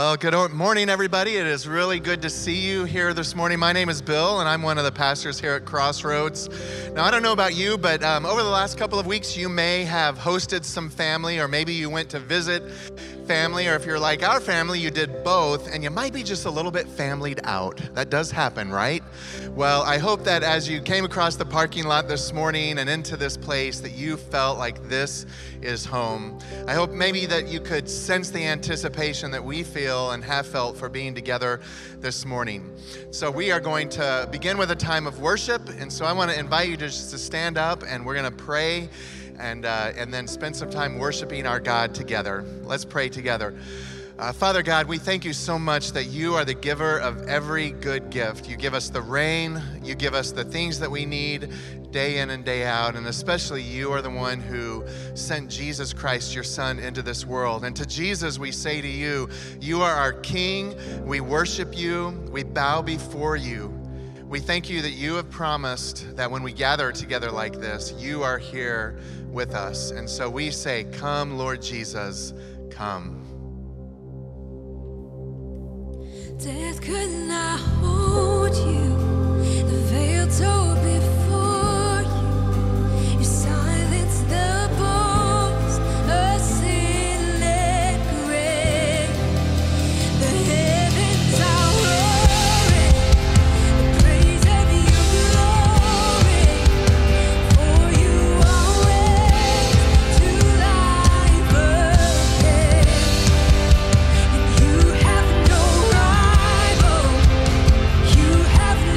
Well, good morning, everybody. It is really good to see you here this morning. My name is Bill, and I'm one of the pastors here at Crossroads. Now, I don't know about you, but over the last couple of weeks, you may have hosted some family, or maybe you went to visit family, or if you're like our family, you did both, and you might be just a little bit familied out. That does happen, right? Well, I hope that as you came across the parking lot this morning and into this place, that you felt like this is home. I hope maybe that you could sense the anticipation that we feel and have felt for being together this morning. So we are going to begin with a time of worship, and so I want to invite you to just to stand up, and we're going to pray and then spend some time worshiping our God together. Let's pray together. Father God, we thank you so much that you are the giver of every good gift. You give us the rain, you give us the things that we need day in and day out, and especially you are the one who sent Jesus Christ, your son, into this world. And to Jesus, we say to you, you are our King. We worship you. We bow before you. We thank you that you have promised that when we gather together like this, you are here with us. And so we say, come, Lord Jesus, come. Death could not hold you, the veil tore before you, you silenced the bones, a silent grave, the heavens are roaring, the praise of your glory, for you are raised to life again, and you have no rival. You have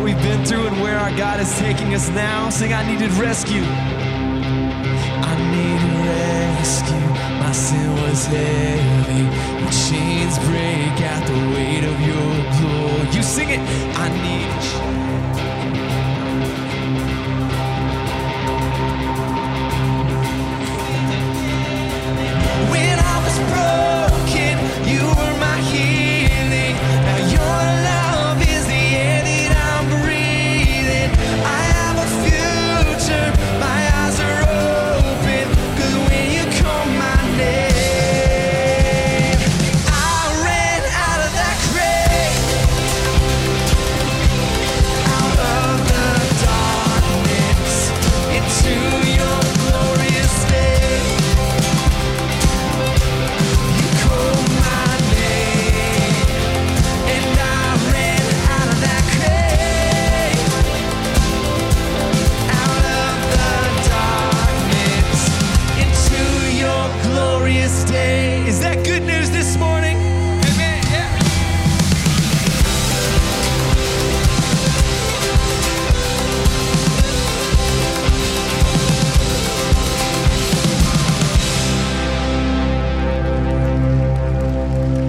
what we've been through and where our God is taking us now. Sing, I needed rescue. I needed rescue. My sin was heavy. The chains break at the weight of your glory. You sing it. I need you. Broken, you were my healing. Now your love is the air that I'm breathing. I have a future, my eyes are open, 'cause when you call my name, I ran out of that grave, out of the darkness, into your glorious day. Day. Is that good news this morning? Amen. Yeah.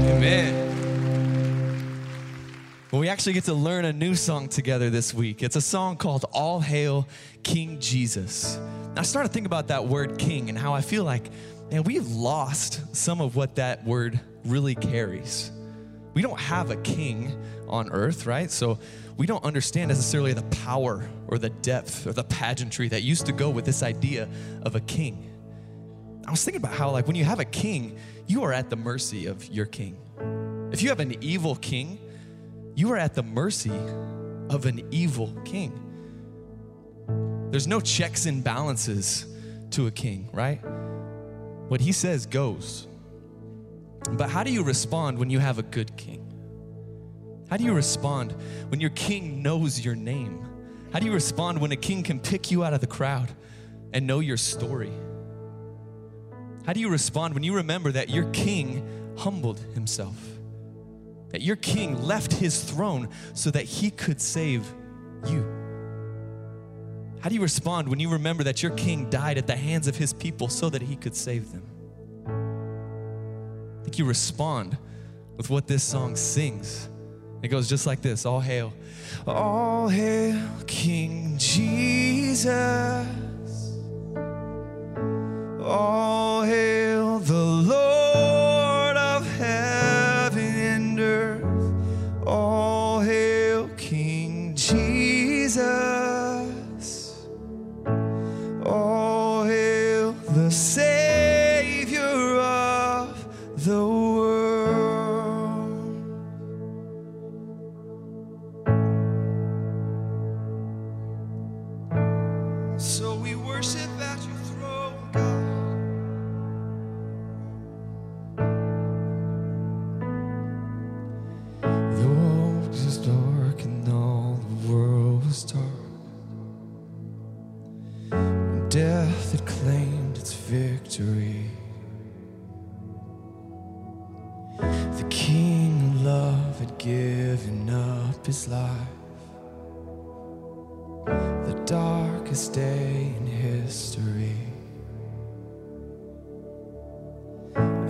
Amen. Well, we actually get to learn a new song together this week. It's a song called All Hail King Jesus. And I started thinking about that word king and how I feel like, and we've lost some of what that word really carries. We don't have a king on earth, right? So we don't understand necessarily the power or the depth or the pageantry that used to go with this idea of a king. I was thinking about how, like, when you have a king, you are at the mercy of your king. If you have an evil king, you are at the mercy of an evil king. There's no checks and balances to a king, right? What he says goes. But how do you respond when you have a good king? How do you respond when your king knows your name? How do you respond when a king can pick you out of the crowd and know your story? How do you respond when you remember that your king humbled himself? That your king left his throne so that he could save you? How do you respond when you remember that your king died at the hands of his people so that he could save them? I think you respond with what this song sings. It goes just like this. All hail. All hail King Jesus. All hail the Lord of heaven and earth. All hail King Jesus. All hail the Savior of the world. So we worship at your throne, God. The world was dark and all the world was dark. Death had claimed its victory. The King of love had given up his life. The darkest day in history.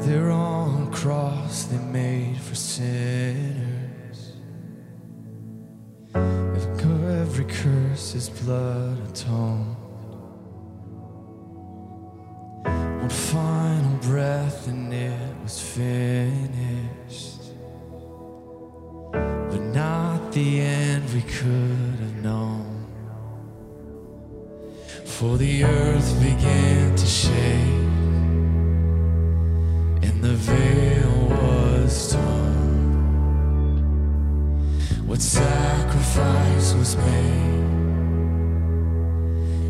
There on a cross they made for sinners. Every curse is blood atoned. One final breath and it was finished, but not the end we could have known. For the earth began to shake and the veil was torn. What sacrifice was made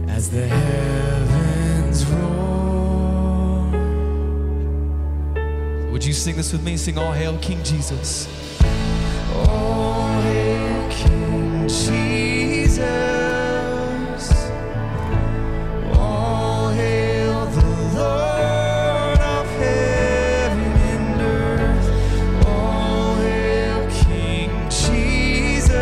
as the heavens roared. Would you sing this with me? Sing All Hail King Jesus. All hail King Jesus. All hail the Lord of heaven and earth. All hail King Jesus.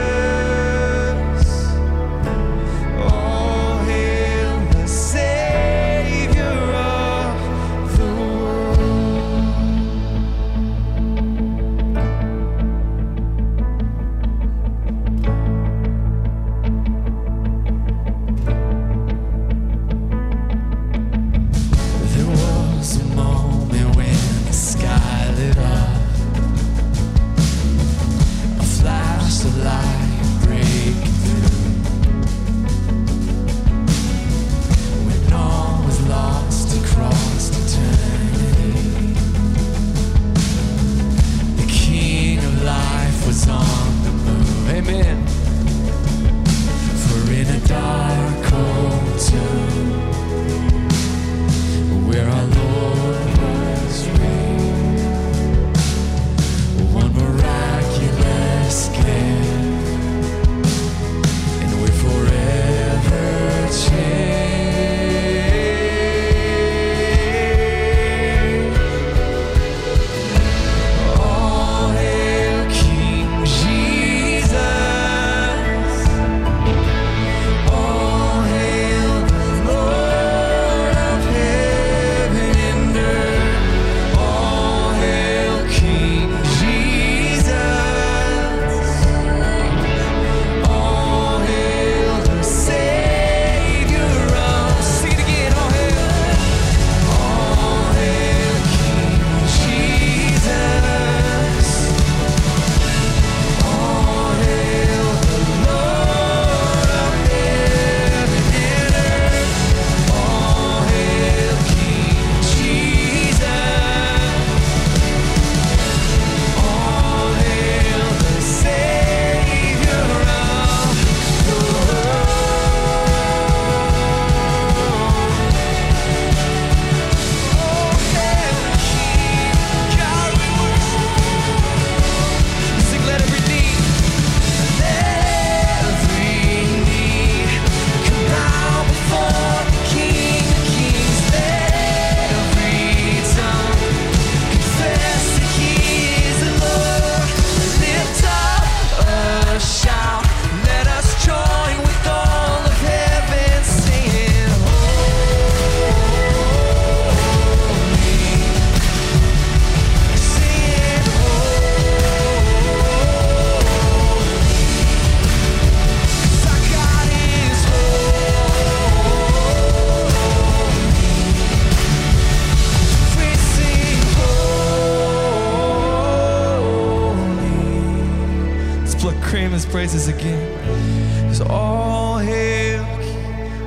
praises again. Because all hail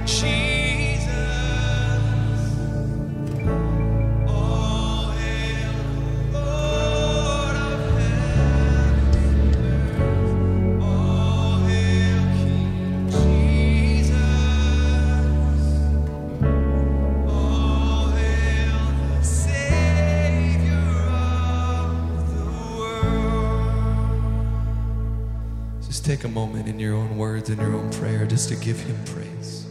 Jesus, all hail Lord of heaven and earth, all hail King Jesus, all hail the Savior of the world. Just take a moment in your own words, in your own prayer, just to give him praise.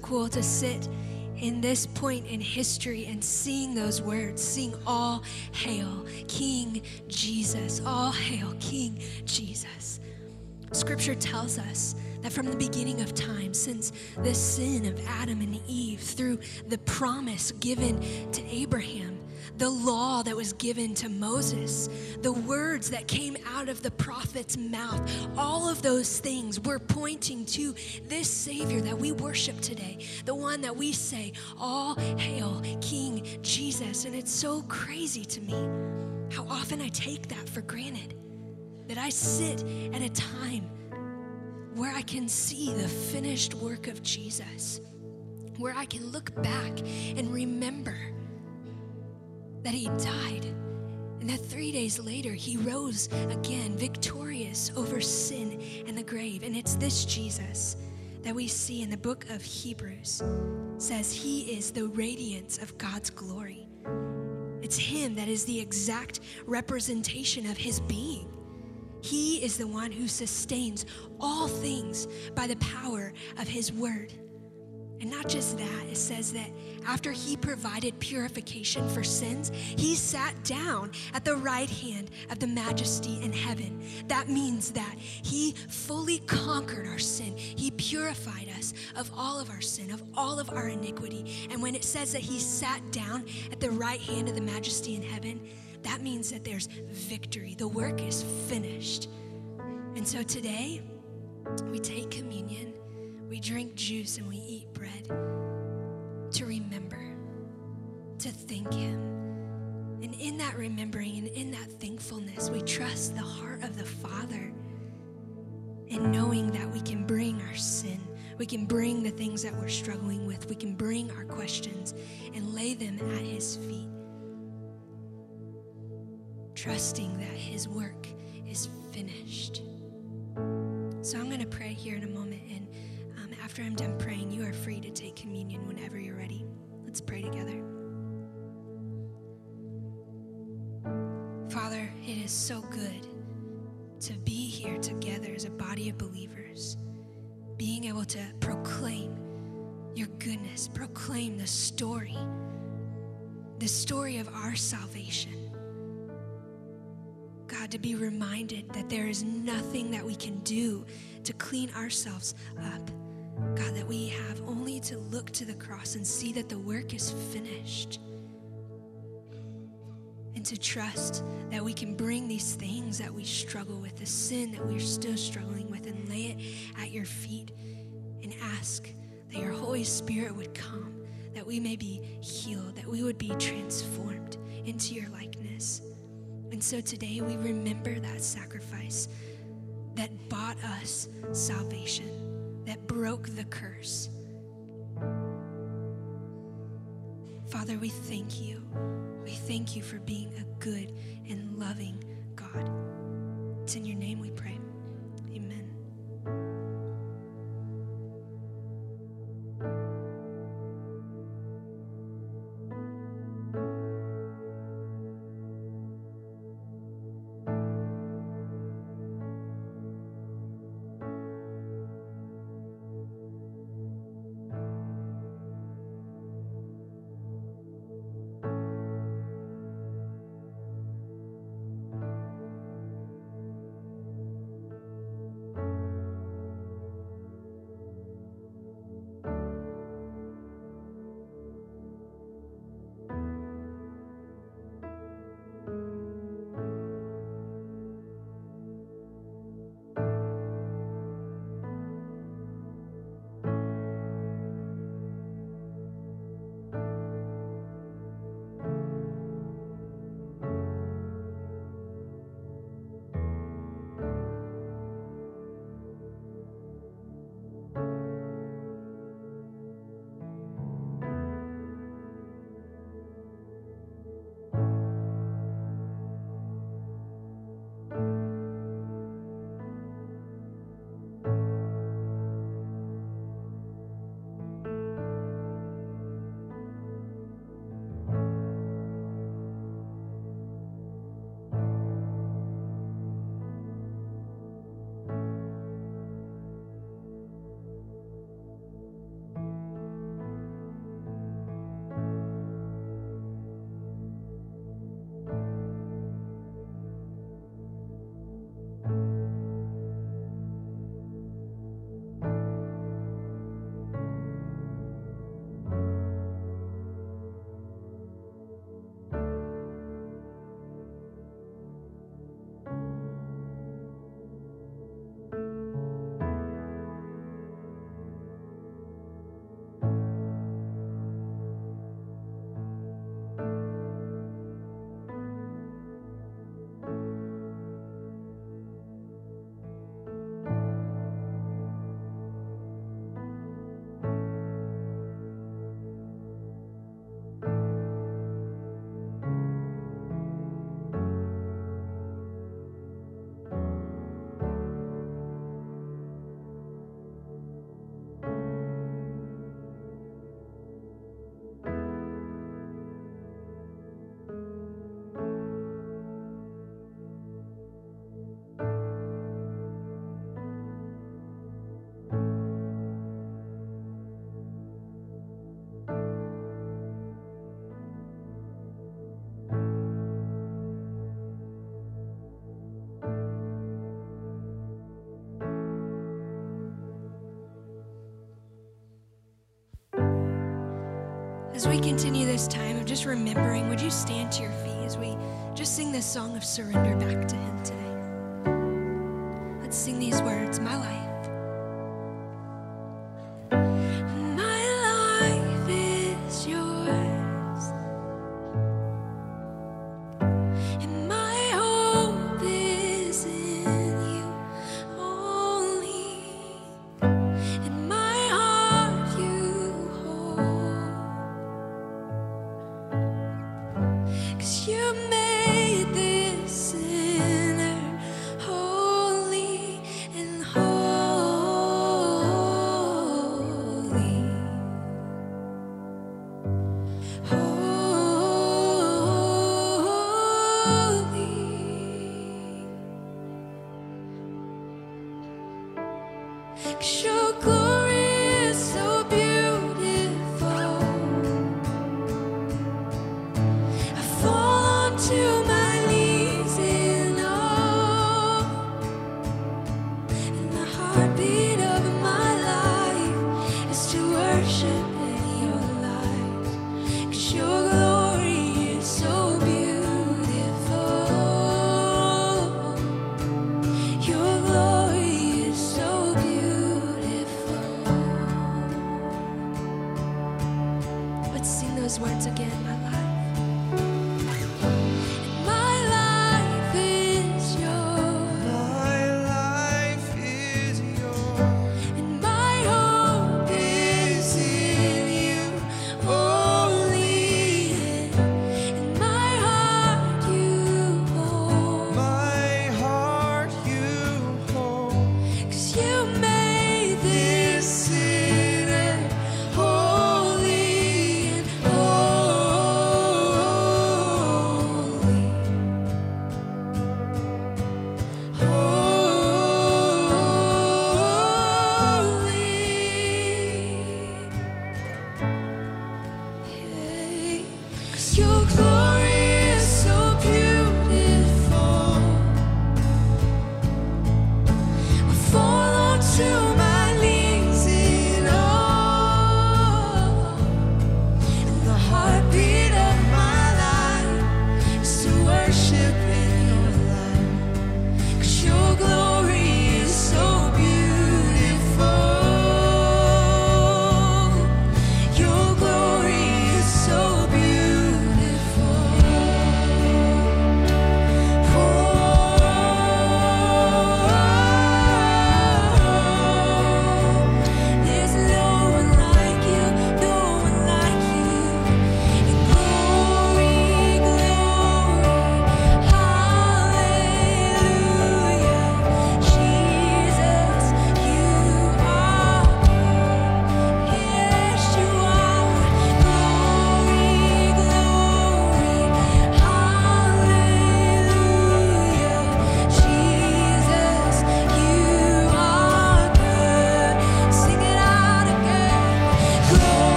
Cool to sit in this point in history and seeing those words, seeing all hail King Jesus, all hail King Jesus. Scripture tells us that from the beginning of time, since the sin of Adam and Eve, through the promise given to Abraham, the law that was given to Moses, the words that came out of the prophet's mouth, all of those things were pointing to this Savior that we worship today, the one that we say, all hail King Jesus. And it's so crazy to me how often I take that for granted, that I sit at a time where I can see the finished work of Jesus, where I can look back and remember that he died, and that 3 days later he rose again, victorious over sin and the grave. And it's this Jesus that we see in the book of Hebrews. It says he is the radiance of God's glory. It's him that is the exact representation of his being. He is the one who sustains all things by the power of his word. And not just that, it says that after he provided purification for sins, he sat down at the right hand of the majesty in heaven. That means that he fully conquered our sin. He purified us of all of our sin, of all of our iniquity. And when it says that he sat down at the right hand of the majesty in heaven, that means that there's victory. The work is finished. And so today, we take communion, we drink juice, and we eat bread to remember, to thank him. And in that remembering and in that thankfulness, we trust the heart of the Father in knowing that we can bring our sin, we can bring the things that we're struggling with, we can bring our questions and lay them at his feet, trusting that his work is finished. So I'm going to pray here in a moment, and after I'm done praying, you are free to take communion whenever you're ready. Let's pray together. Father, it is so good to be here together as a body of believers, being able to proclaim your goodness, proclaim the story of our salvation. God, to be reminded that there is nothing that we can do to clean ourselves up. God, that we have only to look to the cross and see that the work is finished. And to trust that we can bring these things that we struggle with, the sin that we're still struggling with, and lay it at your feet and ask that your Holy Spirit would come, that we may be healed, that we would be transformed into your likeness. And so today we remember that sacrifice that bought us salvation, that broke the curse. Father, we thank you. We thank you for being a good and loving God. It's in your name we pray. Amen. as we continue this time of just remembering, would you stand to your feet as we just sing this song of surrender back to Him today? Let's sing these words, my life.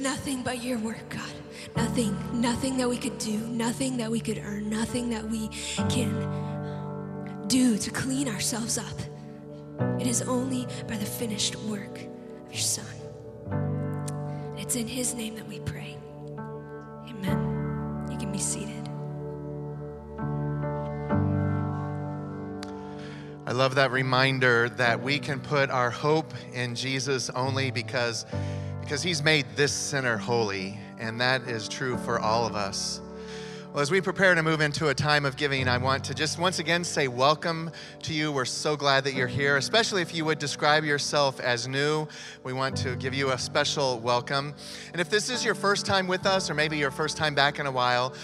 There's nothing but your work, God. Nothing that we could do, nothing that we could earn, nothing that we can do to clean ourselves up. It is only by the finished work of your Son. And it's in his name that we pray. Amen. You can be seated. I love that reminder that we can put our hope in Jesus only because he's made this sinner holy, and that is true for all of us. Well, as we prepare to move into a time of giving, I want to just once again say welcome to you. We're so glad that you're here, especially if you would describe yourself as new. We want to give you a special welcome. And if this is your first time with us, or maybe your first time back in a while,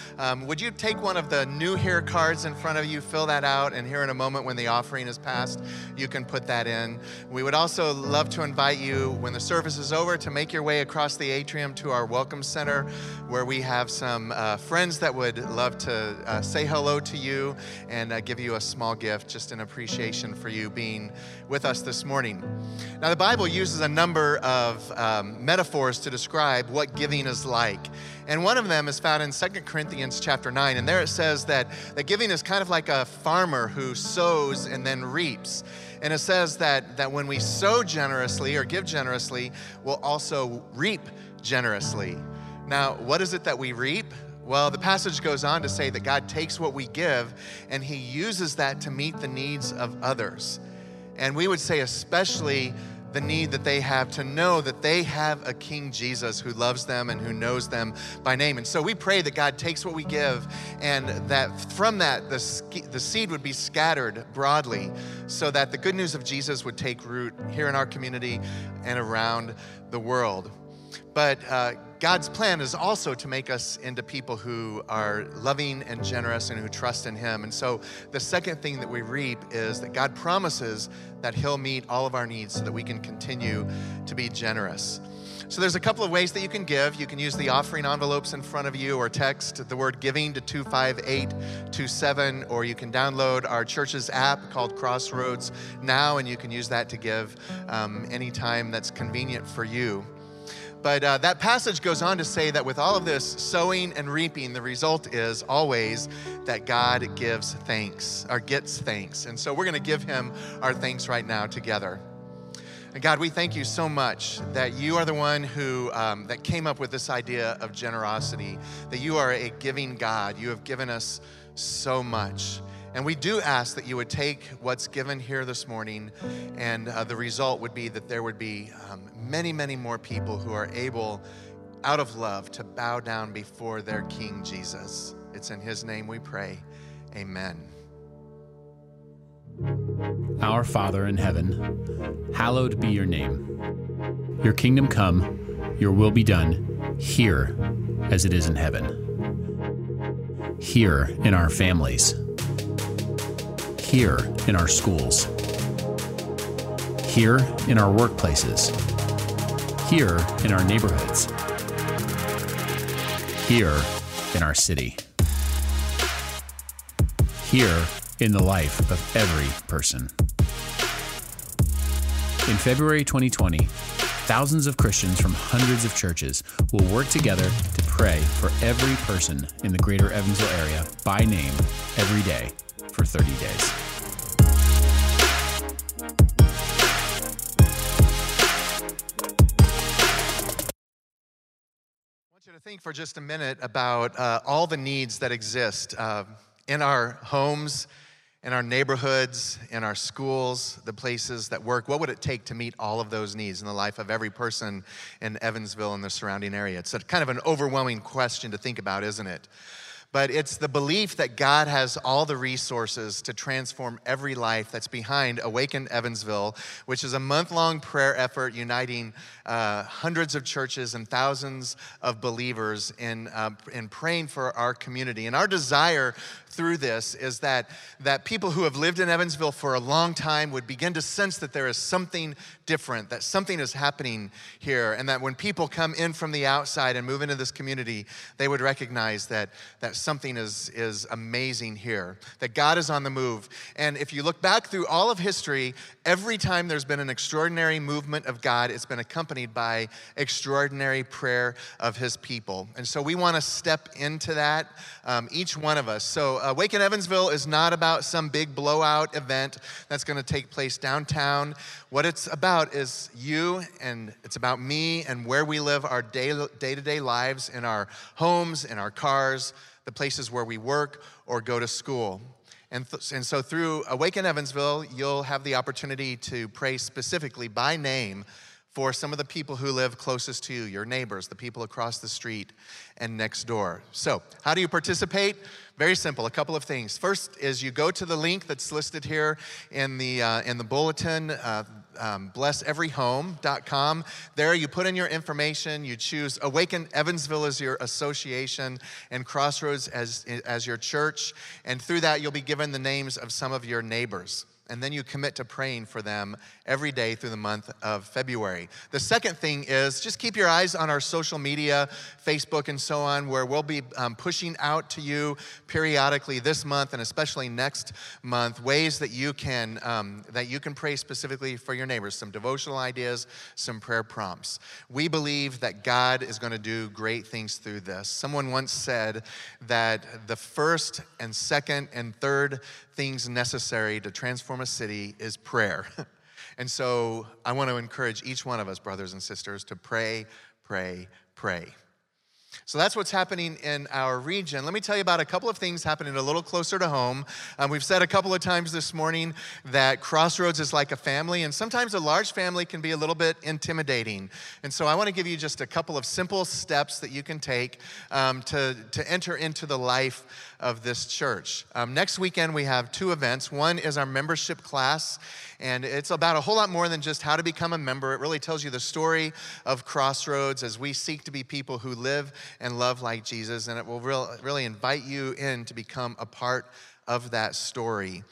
would you take one of the new here cards in front of you, fill that out, and here in a moment when the offering is passed, you can put that in. We would also love to invite you, when the service is over, to make your way across the atrium to our Welcome Center, where we have some friends that would love to say hello to you and give you a small gift, just in appreciation for you being with us this morning. Now, the Bible uses a number of metaphors to describe what giving is like. And one of them is found in 2 Corinthians chapter 9. And there it says that giving is kind of like a farmer who sows and then reaps. And it says that when we sow generously or give generously, we'll also reap generously. Now, what is it that we reap? Well, the passage goes on to say that God takes what we give and he uses that to meet the needs of others. And we would say especially the need that they have to know that they have a King Jesus who loves them and who knows them by name. And so we pray that God takes what we give and that from that the seed would be scattered broadly so that the good news of Jesus would take root here in our community and around the world. But God's plan is also to make us into people who are loving and generous and who trust in him. And so the second thing that we reap is that God promises that he'll meet all of our needs so that we can continue to be generous. So there's a couple of ways that you can give. You can use the offering envelopes in front of you or text the word giving to 25827, or you can download our church's app called Crossroads now, and you can use that to give anytime that's convenient for you. But that passage goes on to say that with all of this sowing and reaping, the result is always that God gives thanks or gets thanks. And so we're going to give him our thanks right now together. And God, we thank you so much that you are the one who that came up with this idea of generosity, that you are a giving God. You have given us so much. And we do ask that you would take what's given here this morning, and the result would be that there would be many, many more people who are able, out of love, to bow down before their King Jesus. It's in his name we pray. Amen. Our Father in heaven, hallowed be your name. Your kingdom come, your will be done, here as it is in heaven. Here in our families. Here in our schools, here in our workplaces, here in our neighborhoods, here in our city, here in the life of every person. In February 2020, thousands of Christians from hundreds of churches will work together to pray for every person in the greater Evansville area by name every day for 30 days. Think for just a minute about all the needs that exist in our homes, in our neighborhoods, in our schools, the places that work. What would it take to meet all of those needs in the life of every person in Evansville and the surrounding area? It's kind of an overwhelming question to think about, isn't it? But it's the belief that God has all the resources to transform every life that's behind Awaken Evansville, which is a month-long prayer effort uniting hundreds of churches and thousands of believers in praying for our community. And our desire through this is that people who have lived in Evansville for a long time would begin to sense that there is something different, that something is happening here, and that when people come in from the outside and move into this community, they would recognize that something is amazing here, that God is on the move. And if you look back through all of history, every time there's been an extraordinary movement of God, it's been accompanied by extraordinary prayer of his people. And so we want to step into that, each one of us. So Awaken Evansville is not about some big blowout event that's going to take place downtown. What it's about is you, and it's about me, and where we live our day-to-day lives in our homes, in our cars, the places where we work or go to school. And so through Awaken Evansville, you'll have the opportunity to pray specifically by name for some of the people who live closest to you, your neighbors, the people across the street and next door. So how do you participate? Very simple, a couple of things. First is you go to the link that's listed here in the bulletin, blesseveryhome.com. There you put in your information, you choose Awaken Evansville as your association and Crossroads as your church. And through that, you'll be given the names of some of your neighbors. And then you commit to praying for them every day through the month of February. The second thing is just keep your eyes on our social media, Facebook and so on, where we'll be pushing out to you periodically this month and especially next month, ways that you can pray specifically for your neighbors, some devotional ideas, some prayer prompts. We believe that God is going to do great things through this. Someone once said that the first and second and third things necessary to transform a city is prayer. And so I want to encourage each one of us, brothers and sisters, to pray, pray, pray. So that's what's happening in our region. Let me tell you about a couple of things happening a little closer to home. We've said a couple of times this morning that Crossroads is like a family, and sometimes a large family can be a little bit intimidating. And so I want to give you just a couple of simple steps that you can take to enter into the life of this church. Next weekend, we have two events. One is our membership class, and it's about a whole lot more than just how to become a member. It really tells you the story of Crossroads as we seek to be people who live and love like Jesus, and it will really invite you in to become a part of that story.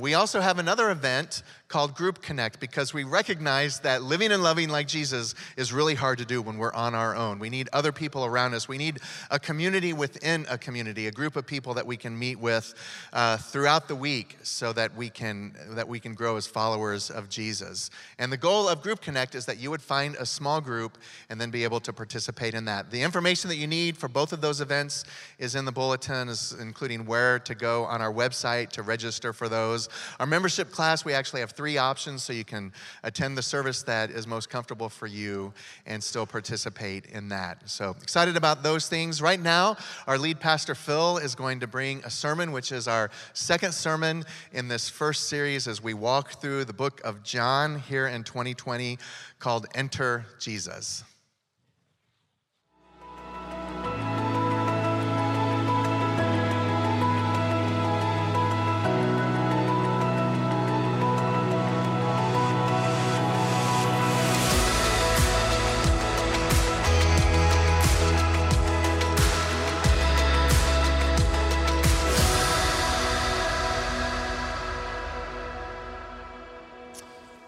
We also have another event called Group Connect because we recognize that living and loving like Jesus is really hard to do when we're on our own. We need other people around us. We need a community within a community, a group of people that we can meet with throughout the week so that we can grow as followers of Jesus. And the goal of Group Connect is that you would find a small group and then be able to participate in that. The information that you need for both of those events is in the bulletin, including where to go on our website to register for those. Our membership class, we actually have 3 options, so you can attend the service that is most comfortable for you and still participate in that. So excited about those things. Right now, our lead pastor, Phil, is going to bring a sermon, which is our second sermon in this first series as we walk through the book of John here in 2020 called Enter Jesus.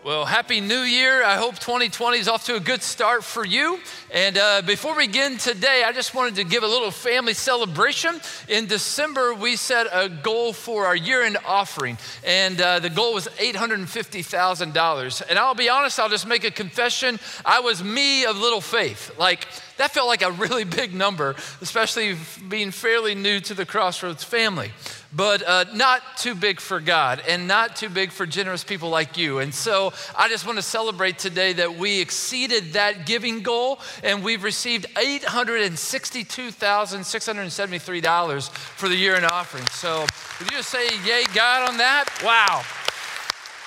Well, Happy New Year. I hope 2020 is off to a good start for you. And before we begin today, I just wanted to give a little family celebration. In December, we set a goal for our year-end offering, and the goal was $850,000. And I'll be honest, I'll just make a confession. I was me of little faith. Like, that felt like a really big number, especially being fairly new to the Crossroads family. But not too big for God and not too big for generous people like you. And so I just want to celebrate today that we exceeded that giving goal, and we've received $862,673 for the year in offering. So would you just say yay God on that? Wow.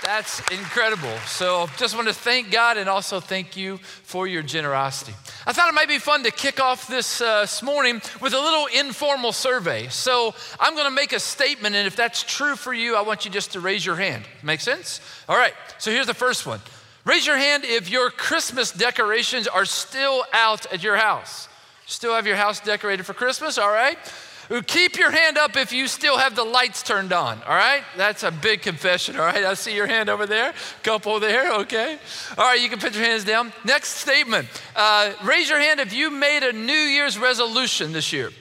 That's incredible. So just want to thank God and also thank you for your generosity. I thought it might be fun to kick off this morning with a little informal survey. So I'm going to make a statement, and if that's true for you, I want you just to raise your hand. Make sense? All right. So here's the first one. Raise your hand if your Christmas decorations are still out at your house. Still have your house decorated for Christmas? All right. Keep your hand up if you still have the lights turned on, all right? That's a big confession, all right? I see your hand over there, couple there, okay. All right, you can put your hands down. Next statement, raise your hand if you made a New Year's resolution this year.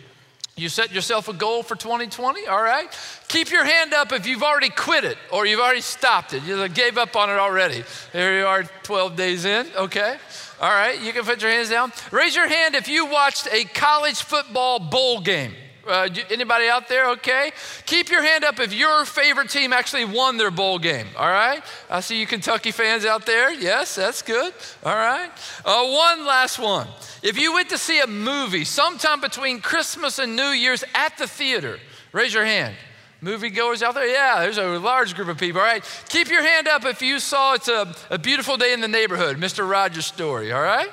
You set yourself a goal for 2020, all right? Keep your hand up if you've already quit it or you've already stopped it. You gave up on it already. There you are 12 days in, okay? All right, you can put your hands down. Raise your hand if you watched a college football bowl game. Anybody out there, okay? Keep your hand up if your favorite team actually won their bowl game, all right? I see you Kentucky fans out there. Yes, that's good, all right? One last one. If you went to see a movie sometime between Christmas and New Year's at the theater, raise your hand. Moviegoers out there? Yeah, there's a large group of people, all right? Keep your hand up if you saw It's a Beautiful Day in the Neighborhood, Mr. Rogers' story, all right?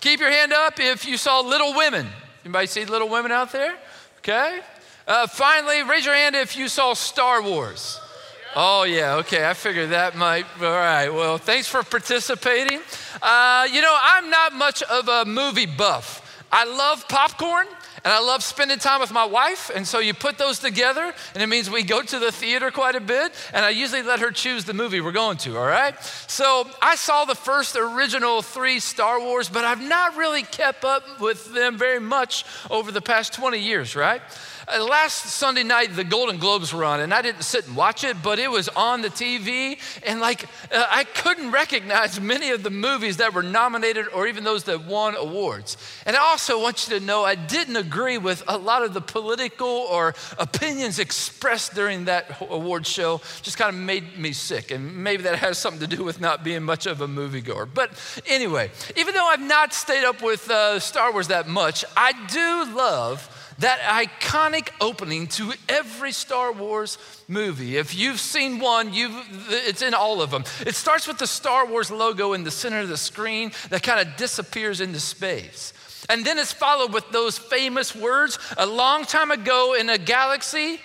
Keep your hand up if you saw Little Women. Anybody see Little Women out there? Okay. Finally, raise your hand if you saw Star Wars. Oh, yeah, okay, I figured that might, all right. Well, thanks for participating. I'm not much of a movie buff. I love popcorn, and I love spending time with my wife, and so you put those together, and it means we go to the theater quite a bit, and I usually let her choose the movie we're going to, all right? So I saw the first original 3 Star Wars, but I've not really kept up with them very much over the past 20 years, right? Last Sunday night, the Golden Globes were on, and I didn't sit and watch it, but it was on the TV, and I couldn't recognize many of the movies that were nominated or even those that won awards. And I also want you to know I didn't agree with a lot of the political or opinions expressed during that award show. Just kind of made me sick, and maybe that has something to do with not being much of a moviegoer. But anyway, even though I've not stayed up with Star Wars that much, I do love that iconic opening to every Star Wars movie. If you've seen one, it's in all of them. It starts with the Star Wars logo in the center of the screen that kind of disappears into space. And then it's followed with those famous words, a long time ago in a galaxy.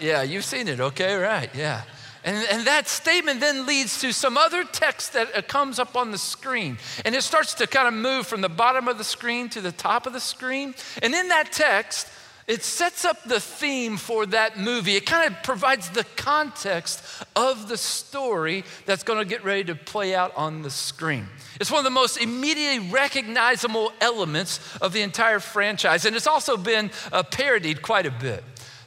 Yeah, you've seen it, okay, right, yeah. And that statement then leads to some other text that comes up on the screen. And it starts to kind of move from the bottom of the screen to the top of the screen. And in that text, it sets up the theme for that movie. It kind of provides the context of the story that's going to get ready to play out on the screen. It's one of the most immediately recognizable elements of the entire franchise. And it's also been parodied quite a bit.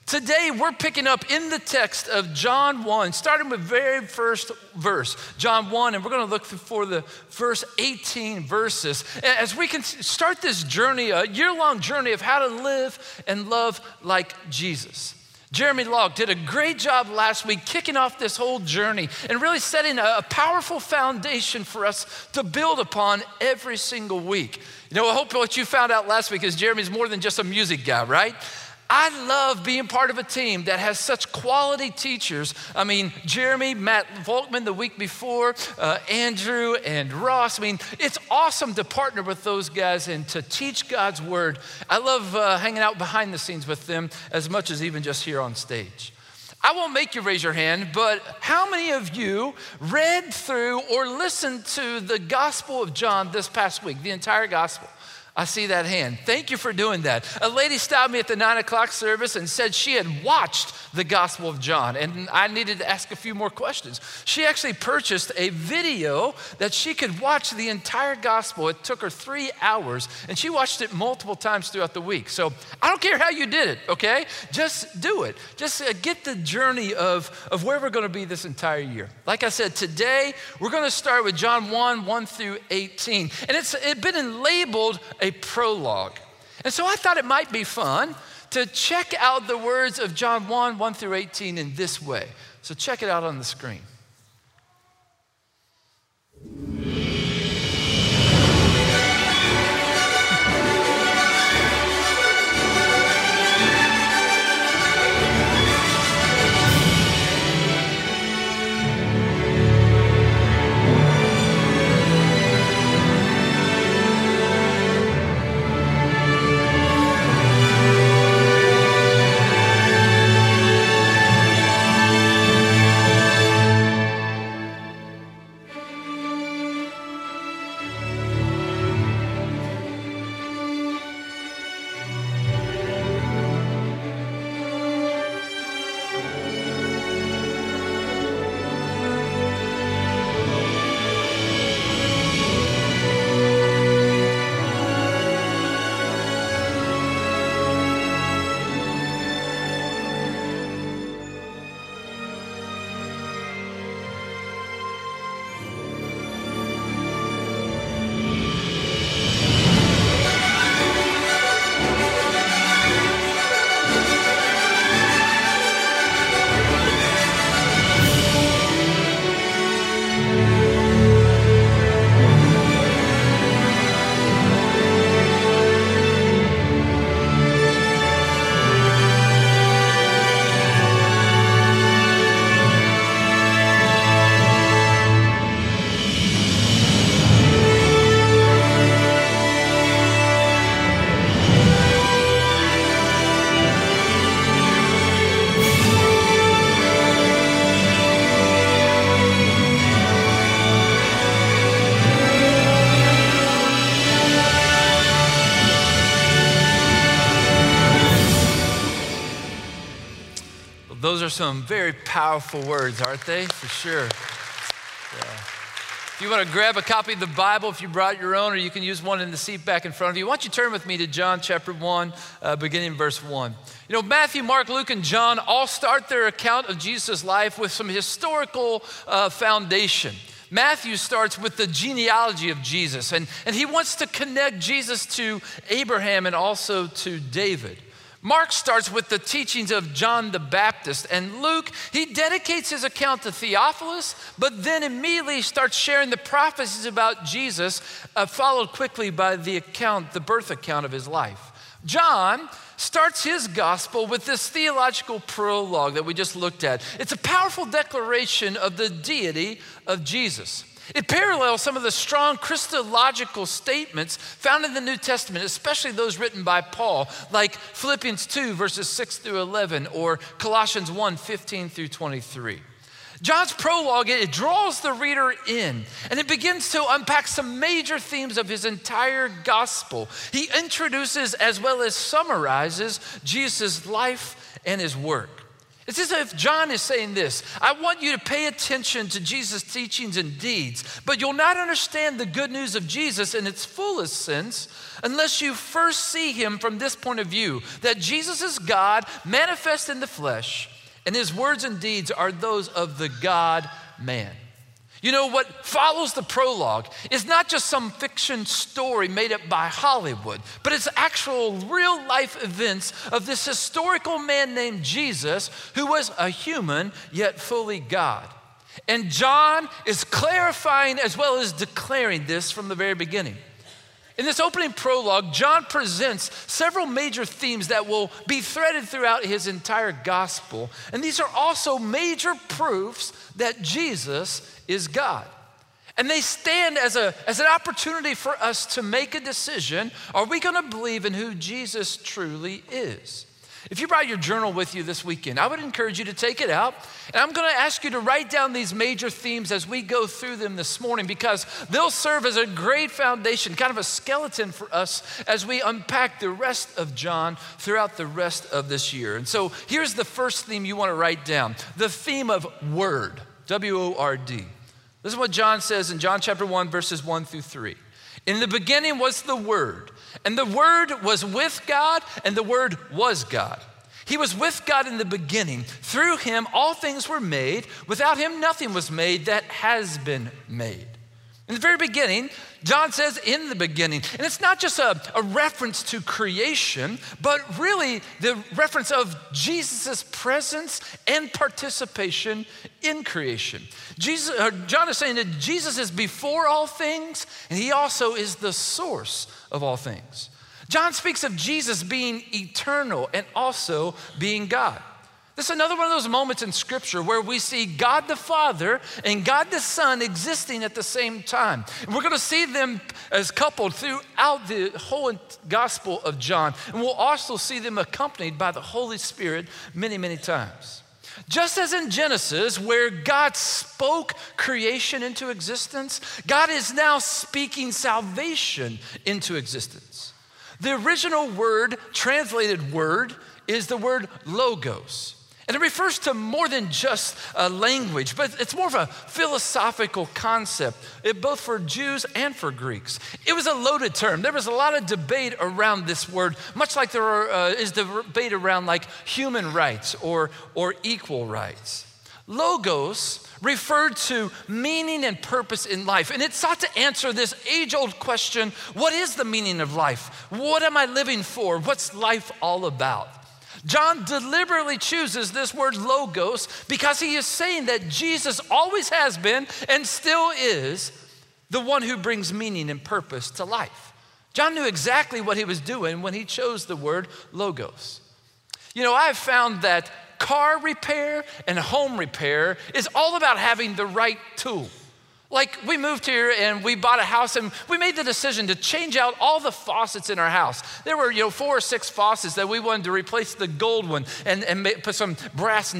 Today, we're picking up in the text of John 1, starting with the very first verse, John 1, and we're going to look for the first 18 verses as we can start this journey, a year-long journey of how to live and love like Jesus. Jeremy Locke did a great job last week kicking off this whole journey and really setting a powerful foundation for us to build upon every single week. I hope what you found out last week is Jeremy's more than just a music guy, right? I love being part of a team that has such quality teachers. I mean, Jeremy, Matt Volkman the week before, Andrew and Ross. I mean, it's awesome to partner with those guys and to teach God's word. I love hanging out behind the scenes with them as much as even just here on stage. I won't make you raise your hand, but how many of you read through or listened to the Gospel of John this past week, the entire Gospel? I see that hand. Thank you for doing that. A lady stopped me at the 9 o'clock service and said she had watched the Gospel of John, and I needed to ask a few more questions. She actually purchased a video that she could watch the entire Gospel. It took her 3 hours, and she watched it multiple times throughout the week. So I don't care how you did it, okay? Just do it. Just get the journey of where we're going to be this entire year. Like I said, today we're going to start with John 1 through 18, and it's been labeled a prologue. And so I thought it might be fun to check out the words of John 1 through 18 in this way. So check it out on the screen. some very powerful words, aren't they? For sure. Yeah. If you want to grab a copy of the Bible, if you brought your own, or you can use one in the seat back in front of you. Why don't you turn with me to John chapter 1, beginning in verse 1. You know, Matthew, Mark, Luke, and John all start their account of Jesus' life with some historical foundation. Matthew starts with the genealogy of Jesus, and he wants to connect Jesus to Abraham and also to David. Mark starts with the teachings of John the Baptist, and Luke, he dedicates his account to Theophilus, but then immediately starts sharing the prophecies about Jesus, followed quickly by the birth account of his life. John starts his gospel with this theological prologue that we just looked at. It's a powerful declaration of the deity of Jesus. It parallels some of the strong Christological statements found in the New Testament, especially those written by Paul, like Philippians 2, verses 6 through 11, or Colossians 1, 15 through 23. John's prologue, it draws the reader in, and it begins to unpack some major themes of his entire gospel. He introduces as well as summarizes Jesus' life and his work. It's as if John is saying this: I want you to pay attention to Jesus' teachings and deeds, but you'll not understand the good news of Jesus in its fullest sense unless you first see him from this point of view, that Jesus is God manifest in the flesh, and his words and deeds are those of the God-man. You know, what follows the prologue is not just some fiction story made up by Hollywood, but it's actual real life events of this historical man named Jesus, who was a human yet fully God. And John is clarifying as well as declaring this from the very beginning. In this opening prologue, John presents several major themes that will be threaded throughout his entire gospel. And these are also major proofs that Jesus is God. And they stand as an opportunity for us to make a decision. Are we going to believe in who Jesus truly is? If you brought your journal with you this weekend, I would encourage you to take it out. And I'm going to ask you to write down these major themes as we go through them this morning, because they'll serve as a great foundation, kind of a skeleton for us as we unpack the rest of John throughout the rest of this year. And so here's the first theme you want to write down: the theme of word, W-O-R-D. This is what John says in John chapter 1, verses 1 through 3. In the beginning was the Word, and the Word was with God, and the Word was God. He was with God in the beginning. Through him, all things were made. Without him, nothing was made that has been made. In the very beginning, John says, in the beginning. And it's not just a reference to creation, but really the reference of Jesus' presence and participation in creation. John is saying that Jesus is before all things, and he also is the source of all things. John speaks of Jesus being eternal and also being God. This is another one of those moments in Scripture where we see God the Father and God the Son existing at the same time. And we're going to see them as coupled throughout the whole Gospel of John. And we'll also see them accompanied by the Holy Spirit many, many times. Just as in Genesis, where God spoke creation into existence, God is now speaking salvation into existence. The original word, translated word, is the word logos. And it refers to more than just a language, but it's more of a philosophical concept, both for Jews and for Greeks. It was a loaded term. There was a lot of debate around this word, much like there is debate around like human rights or equal rights. Logos referred to meaning and purpose in life, and it sought to answer this age-old question: what is the meaning of life? What am I living for? What's life all about? John deliberately chooses this word logos because he is saying that Jesus always has been and still is the one who brings meaning and purpose to life. John knew exactly what he was doing when he chose the word logos. You know, I have found that car repair and home repair is all about having the right tool. Like, we moved here and we bought a house and we made the decision to change out all the faucets in our house. There were, you know, 4 or 6 faucets that we wanted to replace the gold one and put some brushed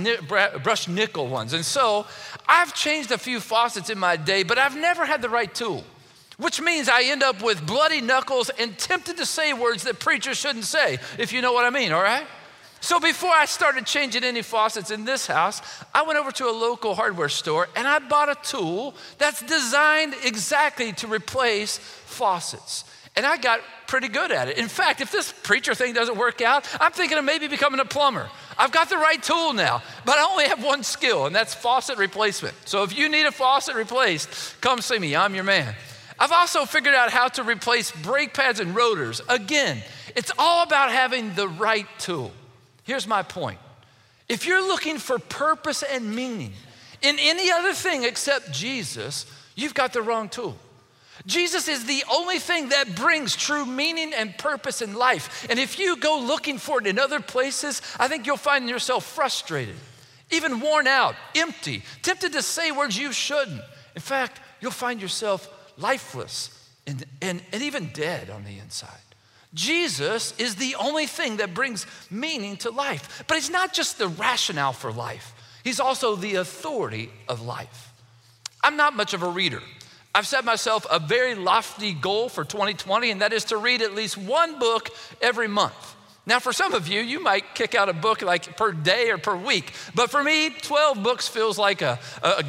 nickel ones. And so I've changed a few faucets in my day, but I've never had the right tool, which means I end up with bloody knuckles and tempted to say words that preachers shouldn't say, if you know what I mean, all right? So before I started changing any faucets in this house, I went over to a local hardware store and I bought a tool that's designed exactly to replace faucets. And I got pretty good at it. In fact, if this preacher thing doesn't work out, I'm thinking of maybe becoming a plumber. I've got the right tool now, but I only have one skill, and that's faucet replacement. So if you need a faucet replaced, come see me, I'm your man. I've also figured out how to replace brake pads and rotors. Again, it's all about having the right tool. Here's my point. If you're looking for purpose and meaning in any other thing except Jesus, you've got the wrong tool. Jesus is the only thing that brings true meaning and purpose in life. And if you go looking for it in other places, I think you'll find yourself frustrated, even worn out, empty, tempted to say words you shouldn't. In fact, you'll find yourself lifeless and even dead on the inside. Jesus is the only thing that brings meaning to life. But he's not just the rationale for life. He's also the authority of life. I'm not much of a reader. I've set myself a very lofty goal for 2020, and that is to read at least one book every month. Now, for some of you, you might kick out a book like per day or per week. But for me, 12 books feels like a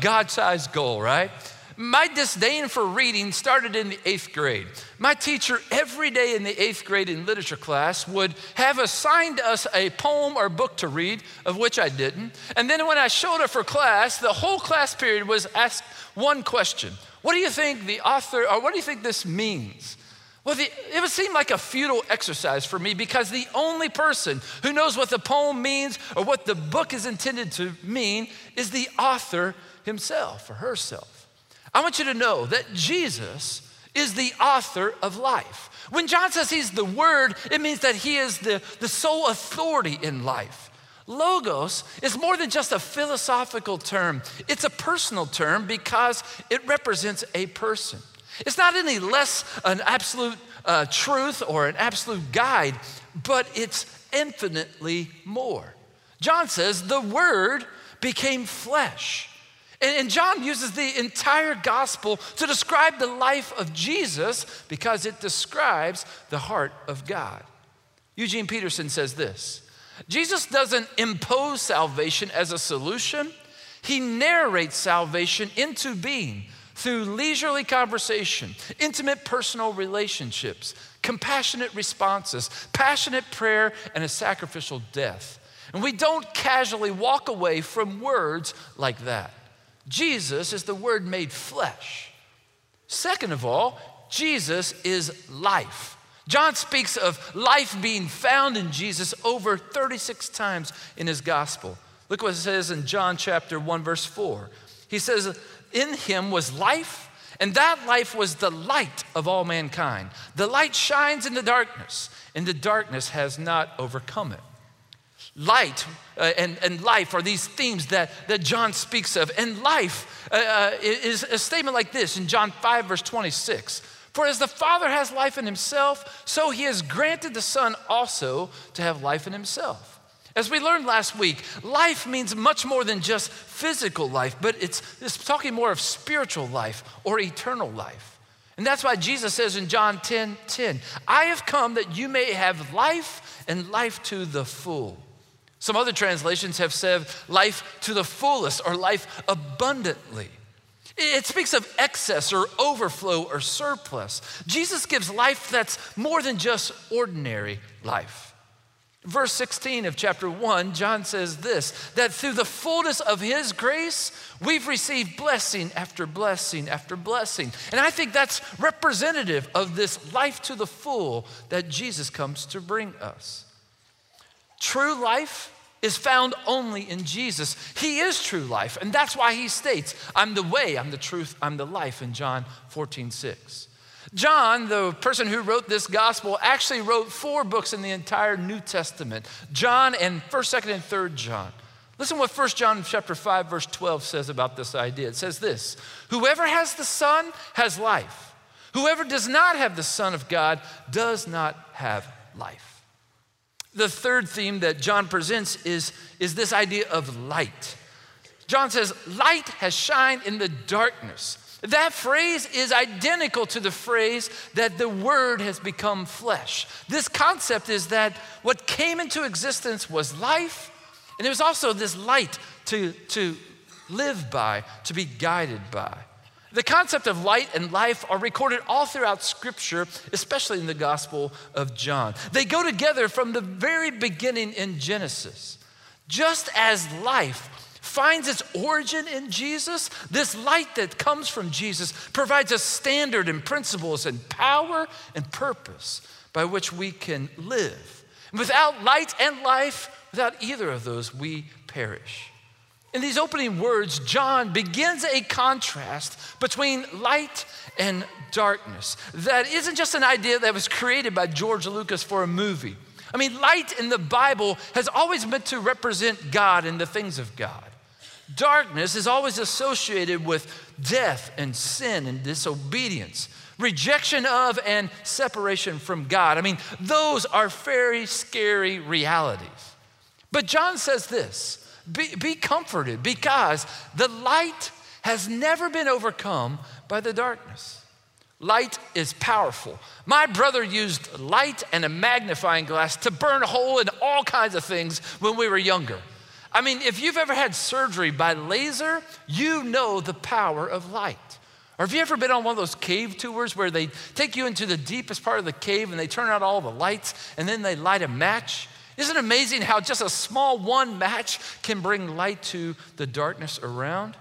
God-sized goal, right? My disdain for reading started in the 8th grade. My teacher every day in the 8th grade in literature class would have assigned us a poem or book to read, of which I didn't. And then when I showed up for class, the whole class period was asked one question. What do you think the author, or what do you think this means? Well, it would seem like a futile exercise for me because the only person who knows what the poem means or what the book is intended to mean is the author himself or herself. I want you to know that Jesus is the author of life. When John says he's the Word, it means that he is the sole authority in life. Logos is more than just a philosophical term. It's a personal term because it represents a person. It's not any less an absolute truth or an absolute guide, but it's infinitely more. John says the Word became flesh. And John uses the entire gospel to describe the life of Jesus because it describes the heart of God. Eugene Peterson says this: Jesus doesn't impose salvation as a solution. He narrates salvation into being through leisurely conversation, intimate personal relationships, compassionate responses, passionate prayer, and a sacrificial death. And we don't casually walk away from words like that. Jesus is the Word made flesh. Second of all, Jesus is life. John speaks of life being found in Jesus over 36 times in his gospel. Look what it says in John chapter 1, verse 4. He says, in him was life, and that life was the light of all mankind. The light shines in the darkness, and the darkness has not overcome it. Light and life are these themes that John speaks of. And life is a statement like this in John 5, verse 26. For as the Father has life in himself, so he has granted the Son also to have life in himself. As we learned last week, life means much more than just physical life, but it's talking more of spiritual life or eternal life. And that's why Jesus says in John 10:10, I have come that you may have life and life to the full. Some other translations have said life to the fullest or life abundantly. It speaks of excess or overflow or surplus. Jesus gives life that's more than just ordinary life. Verse 16 of chapter 1, John says this, that through the fullness of his grace, we've received blessing after blessing after blessing. And I think that's representative of this life to the full that Jesus comes to bring us. True life is found only in Jesus. He is true life, and that's why he states, I'm the way, I'm the truth, I'm the life, in John 14:6. John, the person who wrote this gospel, actually wrote 4 books in the entire New Testament, John and 1st, 2nd, and 3rd John. Listen what 1 John chapter 5, verse 12 says about this idea. It says this, whoever has the Son has life. Whoever does not have the Son of God does not have life. The third theme that John presents is this idea of light. John says, light has shined in the darkness, That phrase is identical to the phrase that the Word has become flesh. This concept is that what came into existence was life, and there was also this light to live by, to be guided by. The concept of light and life are recorded all throughout Scripture, especially in the Gospel of John. They go together from the very beginning in Genesis. Just as life finds its origin in Jesus, this light that comes from Jesus provides a standard and principles and power and purpose by which we can live. Without light and life, without either of those, we perish. In these opening words, John begins a contrast between light and darkness that isn't just an idea that was created by George Lucas for a movie. I mean, light in the Bible has always meant to represent God and the things of God. Darkness is always associated with death and sin and disobedience, rejection of and separation from God. I mean, those are very scary realities. But John says this, be comforted because the light has never been overcome by the darkness. Light is powerful. My brother used light and a magnifying glass to burn a hole in all kinds of things when we were younger. I mean, if you've ever had surgery by laser, you know the power of light. Or have you ever been on one of those cave tours where they take you into the deepest part of the cave and they turn out all the lights and then they light a match? Isn't it amazing how just a small one match can bring light to the darkness around?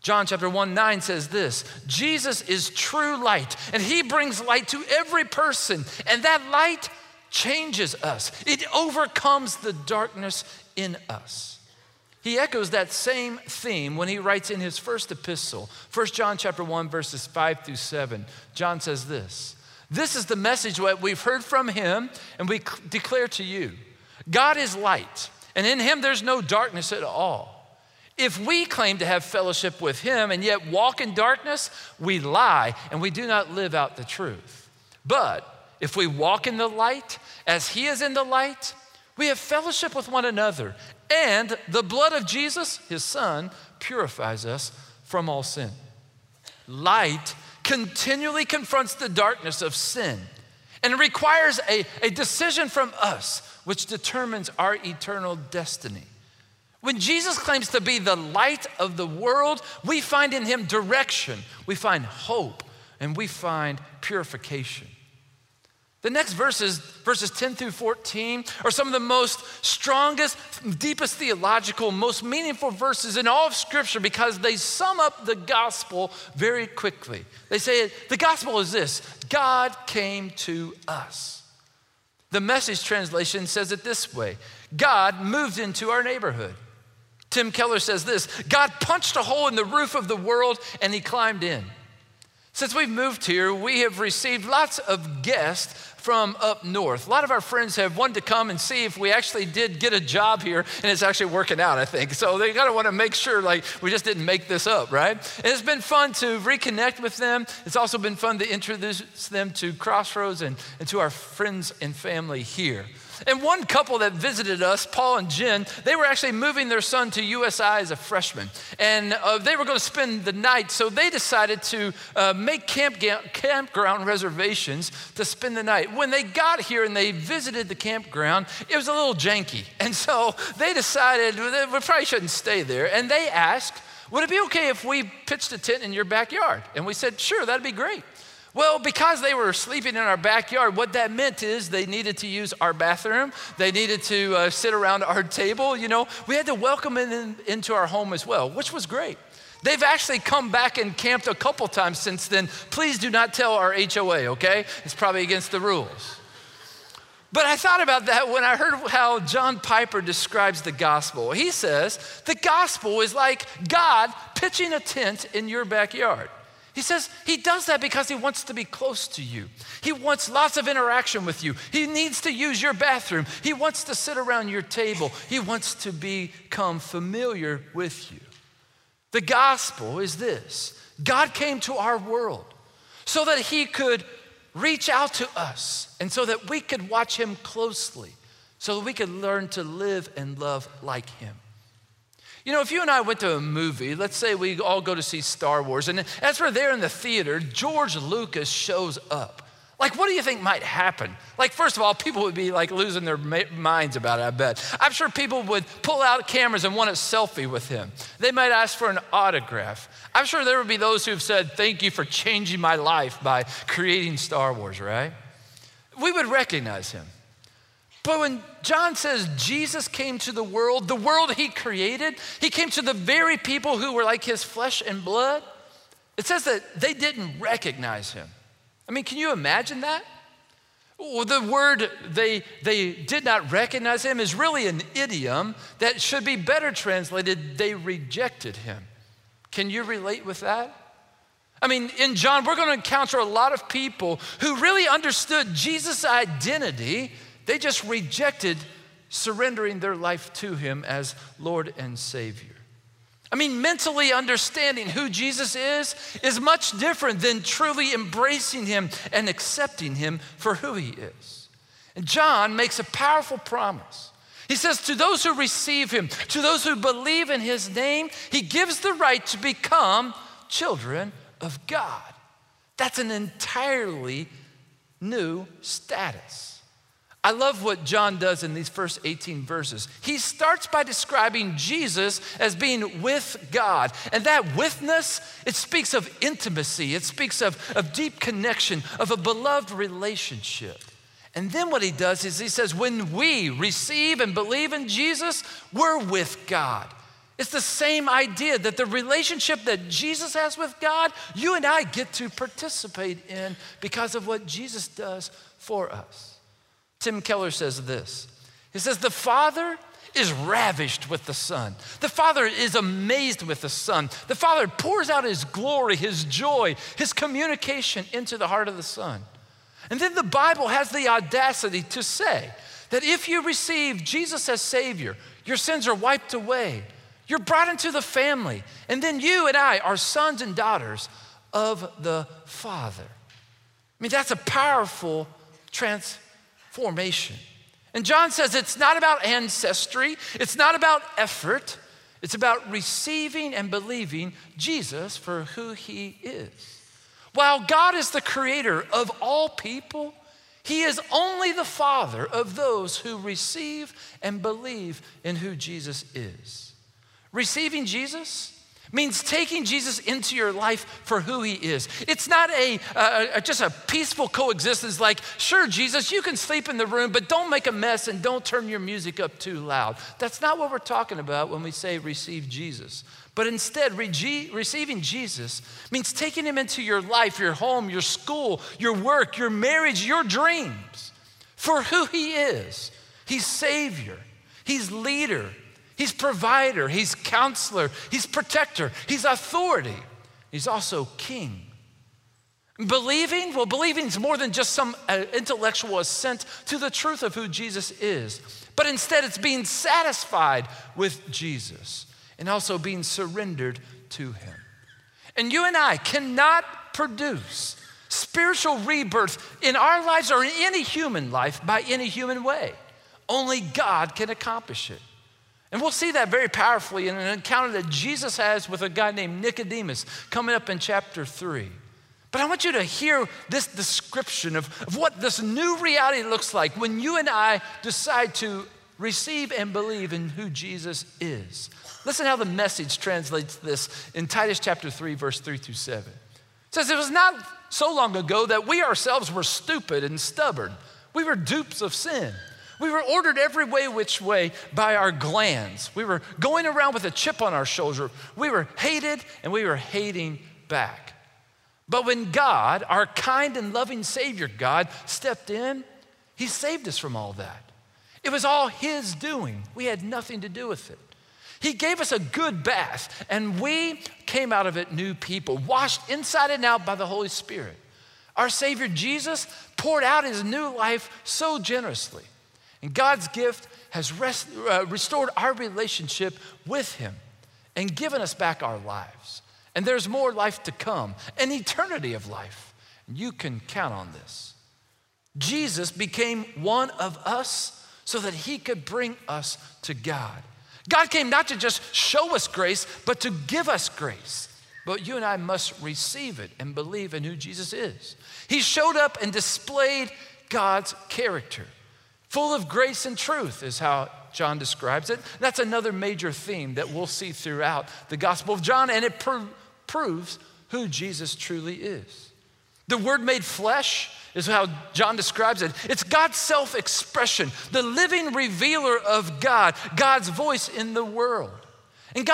John chapter 1:9 says this, Jesus is true light, and he brings light to every person, and that light changes us. It overcomes the darkness in us. He echoes that same theme when he writes in his first epistle, 1 John chapter 1, verses 5-7. John says this, this is the message that we've heard from him, and we declare to you, God is light, and in him there's no darkness at all. If we claim to have fellowship with him and yet walk in darkness, we lie and we do not live out the truth. But if we walk in the light as he is in the light, we have fellowship with one another, and the blood of Jesus, his son, purifies us from all sin. Light continually confronts the darkness of sin and requires a decision from us which determines our eternal destiny. When Jesus claims to be the light of the world, we find in him direction, we find hope, and we find purification. The next verses, verses 10-14, are some of the most strongest, deepest theological, most meaningful verses in all of Scripture because they sum up the gospel very quickly. They say, the gospel is this, God came to us. The Message translation says it this way, God moved into our neighborhood. Tim Keller says this, God punched a hole in the roof of the world and he climbed in. Since we've moved here, we have received lots of guests from up north. A lot of our friends have wanted to come and see if we actually did get a job here, and it's actually working out, I think. So they kind of want to make sure, like, we just didn't make this up, right? And it's been fun to reconnect with them. It's also been fun to introduce them to Crossroads and to our friends and family here. And one couple that visited us, Paul and Jen, they were actually moving their son to USI as a freshman. And they were going to spend the night, so they decided to make campground reservations to spend the night. When they got here and they visited the campground, it was a little janky. And so they decided we probably shouldn't stay there. And they asked, would it be okay if we pitched a tent in your backyard? And we said, sure, that'd be great. Well, because they were sleeping in our backyard, what that meant is they needed to use our bathroom. They needed to sit around our table. You know, we had to welcome them into our home as well, which was great. They've actually come back and camped a couple times since then. Please do not tell our HOA, okay? It's probably against the rules. But I thought about that when I heard how John Piper describes the gospel. He says, the gospel is like God pitching a tent in your backyard. He says he does that because he wants to be close to you. He wants lots of interaction with you. He needs to use your bathroom. He wants to sit around your table. He wants to become familiar with you. The gospel is this. God came to our world so that he could reach out to us and so that we could watch him closely, so that we could learn to live and love like him. You know, if you and I went to a movie, let's say we all go to see Star Wars, and as we're there in the theater, George Lucas shows up. Like, what do you think might happen? Like, first of all, people would be like losing their minds about it, I bet. I'm sure people would pull out cameras and want a selfie with him. They might ask for an autograph. I'm sure there would be those who've said, thank you for changing my life by creating Star Wars, right? We would recognize him. But when John says Jesus came to the world he created, he came to the very people who were like his flesh and blood. It says that they didn't recognize him. I mean, can you imagine that? Well, the word they did not recognize him is really an idiom that should be better translated, they rejected him. Can you relate with that? I mean, in John, we're going to encounter a lot of people who really understood Jesus' identity. They just rejected surrendering their life to him as Lord and Savior. I mean, mentally understanding who Jesus is much different than truly embracing him and accepting him for who he is. And John makes a powerful promise. He says, to those who receive him, to those who believe in his name, he gives the right to become children of God. That's an entirely new status. I love what John does in these first 18 verses. He starts by describing Jesus as being with God. And that withness, it speaks of intimacy. It speaks of deep connection, of a beloved relationship. And then what he does is he says, when we receive and believe in Jesus, we're with God. It's the same idea that the relationship that Jesus has with God, you and I get to participate in because of what Jesus does for us. Tim Keller says this. He says, the Father is ravished with the Son. The Father is amazed with the Son. The Father pours out his glory, his joy, his communication into the heart of the Son. And then the Bible has the audacity to say that if you receive Jesus as Savior, your sins are wiped away. You're brought into the family. And then you and I are sons and daughters of the Father. I mean, that's a powerful transformation. And John says it's not about ancestry, it's not about effort, it's about receiving and believing Jesus for who he is. While God is the creator of all people, he is only the Father of those who receive and believe in who Jesus is. Receiving Jesus means taking Jesus into your life for who he is. It's not just a peaceful coexistence like, sure, Jesus, you can sleep in the room, but don't make a mess and don't turn your music up too loud. That's not what we're talking about when we say receive Jesus. But instead, receiving Jesus means taking him into your life, your home, your school, your work, your marriage, your dreams for who he is. He's Savior. He's leader. He's provider, he's counselor, he's protector, he's authority. He's also king. Believing? Well, believing is more than just some intellectual assent to the truth of who Jesus is. But instead, it's being satisfied with Jesus and also being surrendered to him. And you and I cannot produce spiritual rebirth in our lives or in any human life by any human way. Only God can accomplish it. And we'll see that very powerfully in an encounter that Jesus has with a guy named Nicodemus coming up in chapter 3. But I want you to hear this description of what this new reality looks like when you and I decide to receive and believe in who Jesus is. Listen how the Message translates this in Titus chapter 3, verse 3-7. It says, it was not so long ago that we ourselves were stupid and stubborn. We were dupes of sin. We were ordered every way which way by our glands. We were going around with a chip on our shoulder. We were hated and we were hating back. But when God, our kind and loving Savior God, stepped in, he saved us from all that. It was all his doing. We had nothing to do with it. He gave us a good bath and we came out of it new people, washed inside and out by the Holy Spirit. Our Savior Jesus poured out his new life so generously. And God's gift has restored our relationship with him and given us back our lives. And there's more life to come, an eternity of life. And you can count on this. Jesus became one of us so that he could bring us to God. God came not to just show us grace, but to give us grace. But you and I must receive it and believe in who Jesus is. He showed up and displayed God's character. Full of grace and truth is how John describes it. That's another major theme that we'll see throughout the Gospel of John, and it proves who Jesus truly is. The Word made flesh is how John describes it. It's God's self-expression, the living revealer of God, God's voice in the world. And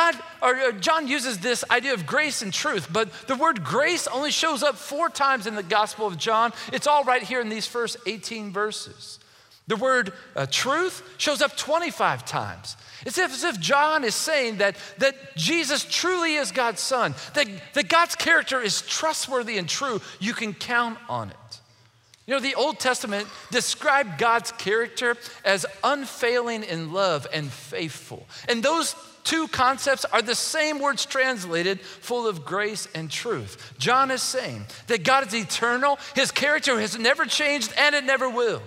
John uses this idea of grace and truth, but the word grace only shows up 4 times in the Gospel of John. It's all right here in these first 18 verses. The word truth shows up 25 times. It's as if John is saying that Jesus truly is God's son, that God's character is trustworthy and true. You can count on it. You know, the Old Testament described God's character as unfailing in love and faithful. And those two concepts are the same words translated full of grace and truth. John is saying that God is eternal, his character has never changed, and it never will.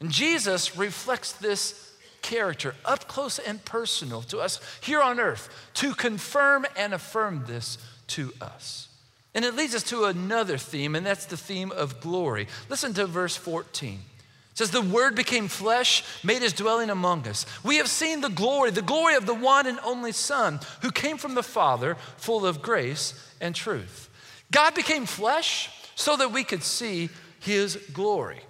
And Jesus reflects this character up close and personal to us here on earth to confirm and affirm this to us. And it leads us to another theme, and that's the theme of glory. Listen to verse 14. It says, the Word became flesh, made his dwelling among us. We have seen the glory of the one and only Son who came from the Father, full of grace and truth. God became flesh so that we could see his glory.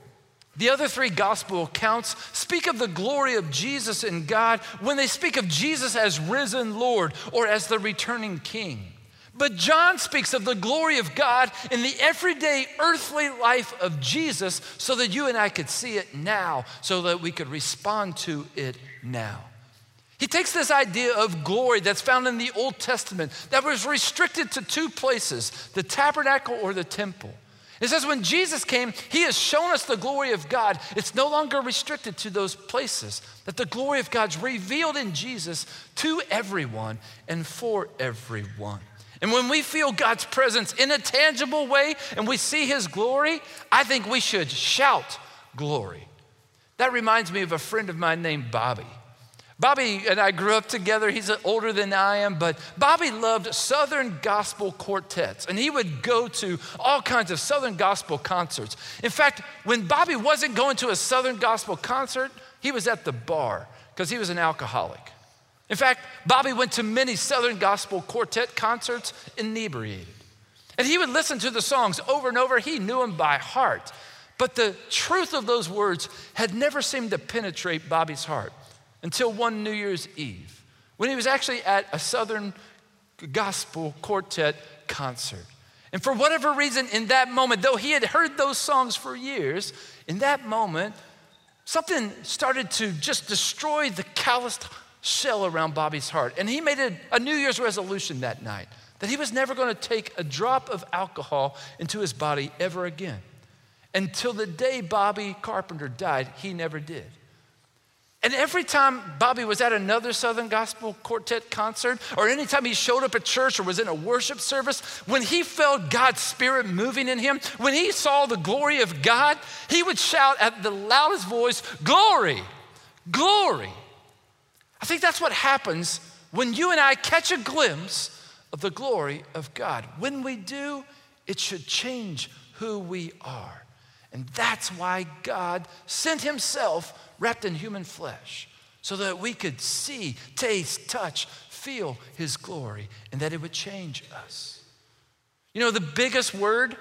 The other 3 gospel accounts speak of the glory of Jesus and God when they speak of Jesus as risen Lord or as the returning King. But John speaks of the glory of God in the everyday earthly life of Jesus so that you and I could see it now, so that we could respond to it now. He takes this idea of glory that's found in the Old Testament that was restricted to 2 places, the tabernacle or the temple. It says when Jesus came, he has shown us the glory of God. It's no longer restricted to those places, that the glory of God's revealed in Jesus to everyone and for everyone. And when we feel God's presence in a tangible way and we see his glory, I think we should shout glory. That reminds me of a friend of mine named Bobby. Bobby and I grew up together. He's older than I am, but Bobby loved Southern gospel quartets, and he would go to all kinds of Southern gospel concerts. In fact, when Bobby wasn't going to a Southern gospel concert, he was at the bar because he was an alcoholic. In fact, Bobby went to many Southern gospel quartet concerts inebriated, and he would listen to the songs over and over. He knew them by heart, but the truth of those words had never seemed to penetrate Bobby's heart. Until one New Year's Eve, when he was actually at a Southern gospel quartet concert. And for whatever reason, in that moment, though he had heard those songs for years, in that moment, something started to just destroy the calloused shell around Bobby's heart. And he made a New Year's resolution that night, that he was never gonna take a drop of alcohol into his body ever again. Until the day Bobby Carpenter died, he never did. And every time Bobby was at another Southern gospel quartet concert, or anytime he showed up at church or was in a worship service, when he felt God's Spirit moving in him, when he saw the glory of God, he would shout at the loudest voice, glory, glory. I think that's what happens when you and I catch a glimpse of the glory of God. When we do, it should change who we are. And that's why God sent himself wrapped in human flesh so that we could see, taste, touch, feel his glory, and that it would change us. You know, the biggest word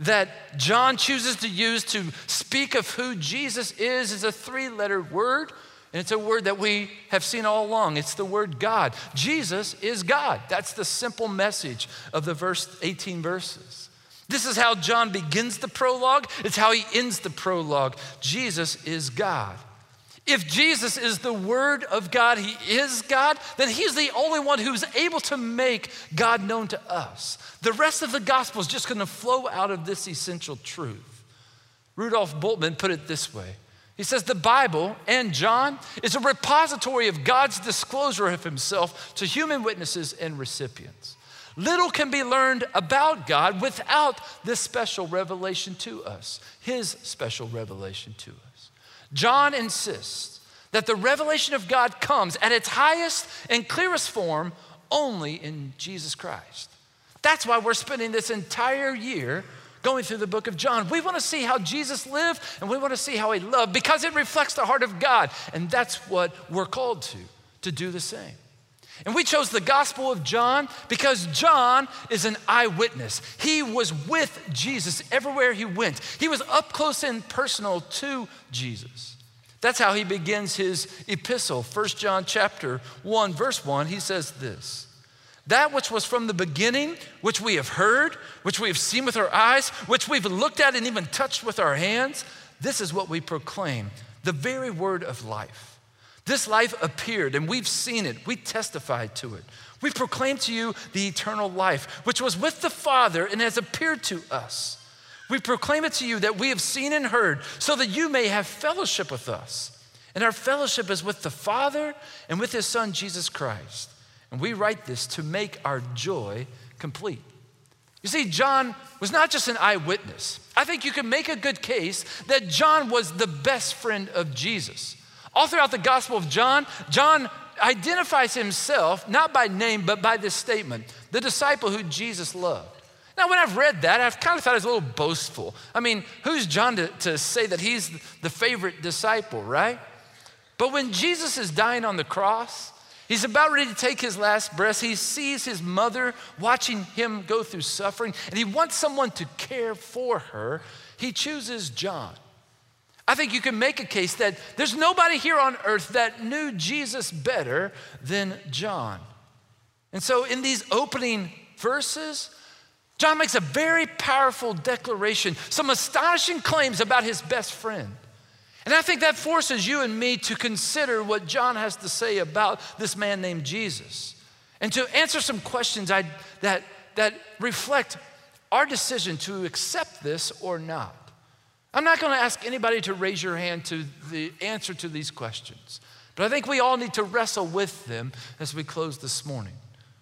that John chooses to use to speak of who Jesus is a 3-letter word, and it's a word that we have seen all along. It's the word God. Jesus is God. That's the simple message of the 18 verses. This is how John begins the prologue. It's how he ends the prologue. Jesus is God. If Jesus is the Word of God, he is God, then he's the only one who's able to make God known to us. The rest of the gospel is just gonna flow out of this essential truth. Rudolf Bultmann put it this way. He says, the Bible and John is a repository of God's disclosure of himself to human witnesses and recipients. Little can be learned about God without this special revelation to us, his special revelation to us. John insists that the revelation of God comes at its highest and clearest form only in Jesus Christ. That's why we're spending this entire year going through the book of John. We want to see how Jesus lived, and we want to see how he loved, because it reflects the heart of God. And that's what we're called to do the same. And we chose the Gospel of John because John is an eyewitness. He was with Jesus everywhere he went. He was up close and personal to Jesus. That's how he begins his epistle. 1 John chapter 1, verse 1, he says this: "That which was from the beginning, which we have heard, which we have seen with our eyes, which we've looked at and even touched with our hands, this is what we proclaim, the very word of life. This life appeared, and we've seen it. We testified to it. We proclaim to you the eternal life, which was with the Father and has appeared to us. We proclaim it to you that we have seen and heard, so that you may have fellowship with us. And our fellowship is with the Father and with his Son, Jesus Christ. And we write this to make our joy complete." You see, John was not just an eyewitness. I think you can make a good case that John was the best friend of Jesus. All throughout the Gospel of John, John identifies himself, not by name, but by this statement: the disciple who Jesus loved. Now, when I've read that, I've kind of thought it was a little boastful. I mean, who's John to say that he's the favorite disciple, right? But when Jesus is dying on the cross, he's about ready to take his last breath. He sees his mother watching him go through suffering, and he wants someone to care for her. He chooses John. I think you can make a case that there's nobody here on earth that knew Jesus better than John. And so in these opening verses, John makes a very powerful declaration, some astonishing claims about his best friend. And I think that forces you and me to consider what John has to say about this man named Jesus, and to answer some questions that reflect our decision to accept this or not. I'm not going to ask anybody to raise your hand to the answer to these questions, but I think we all need to wrestle with them as we close this morning.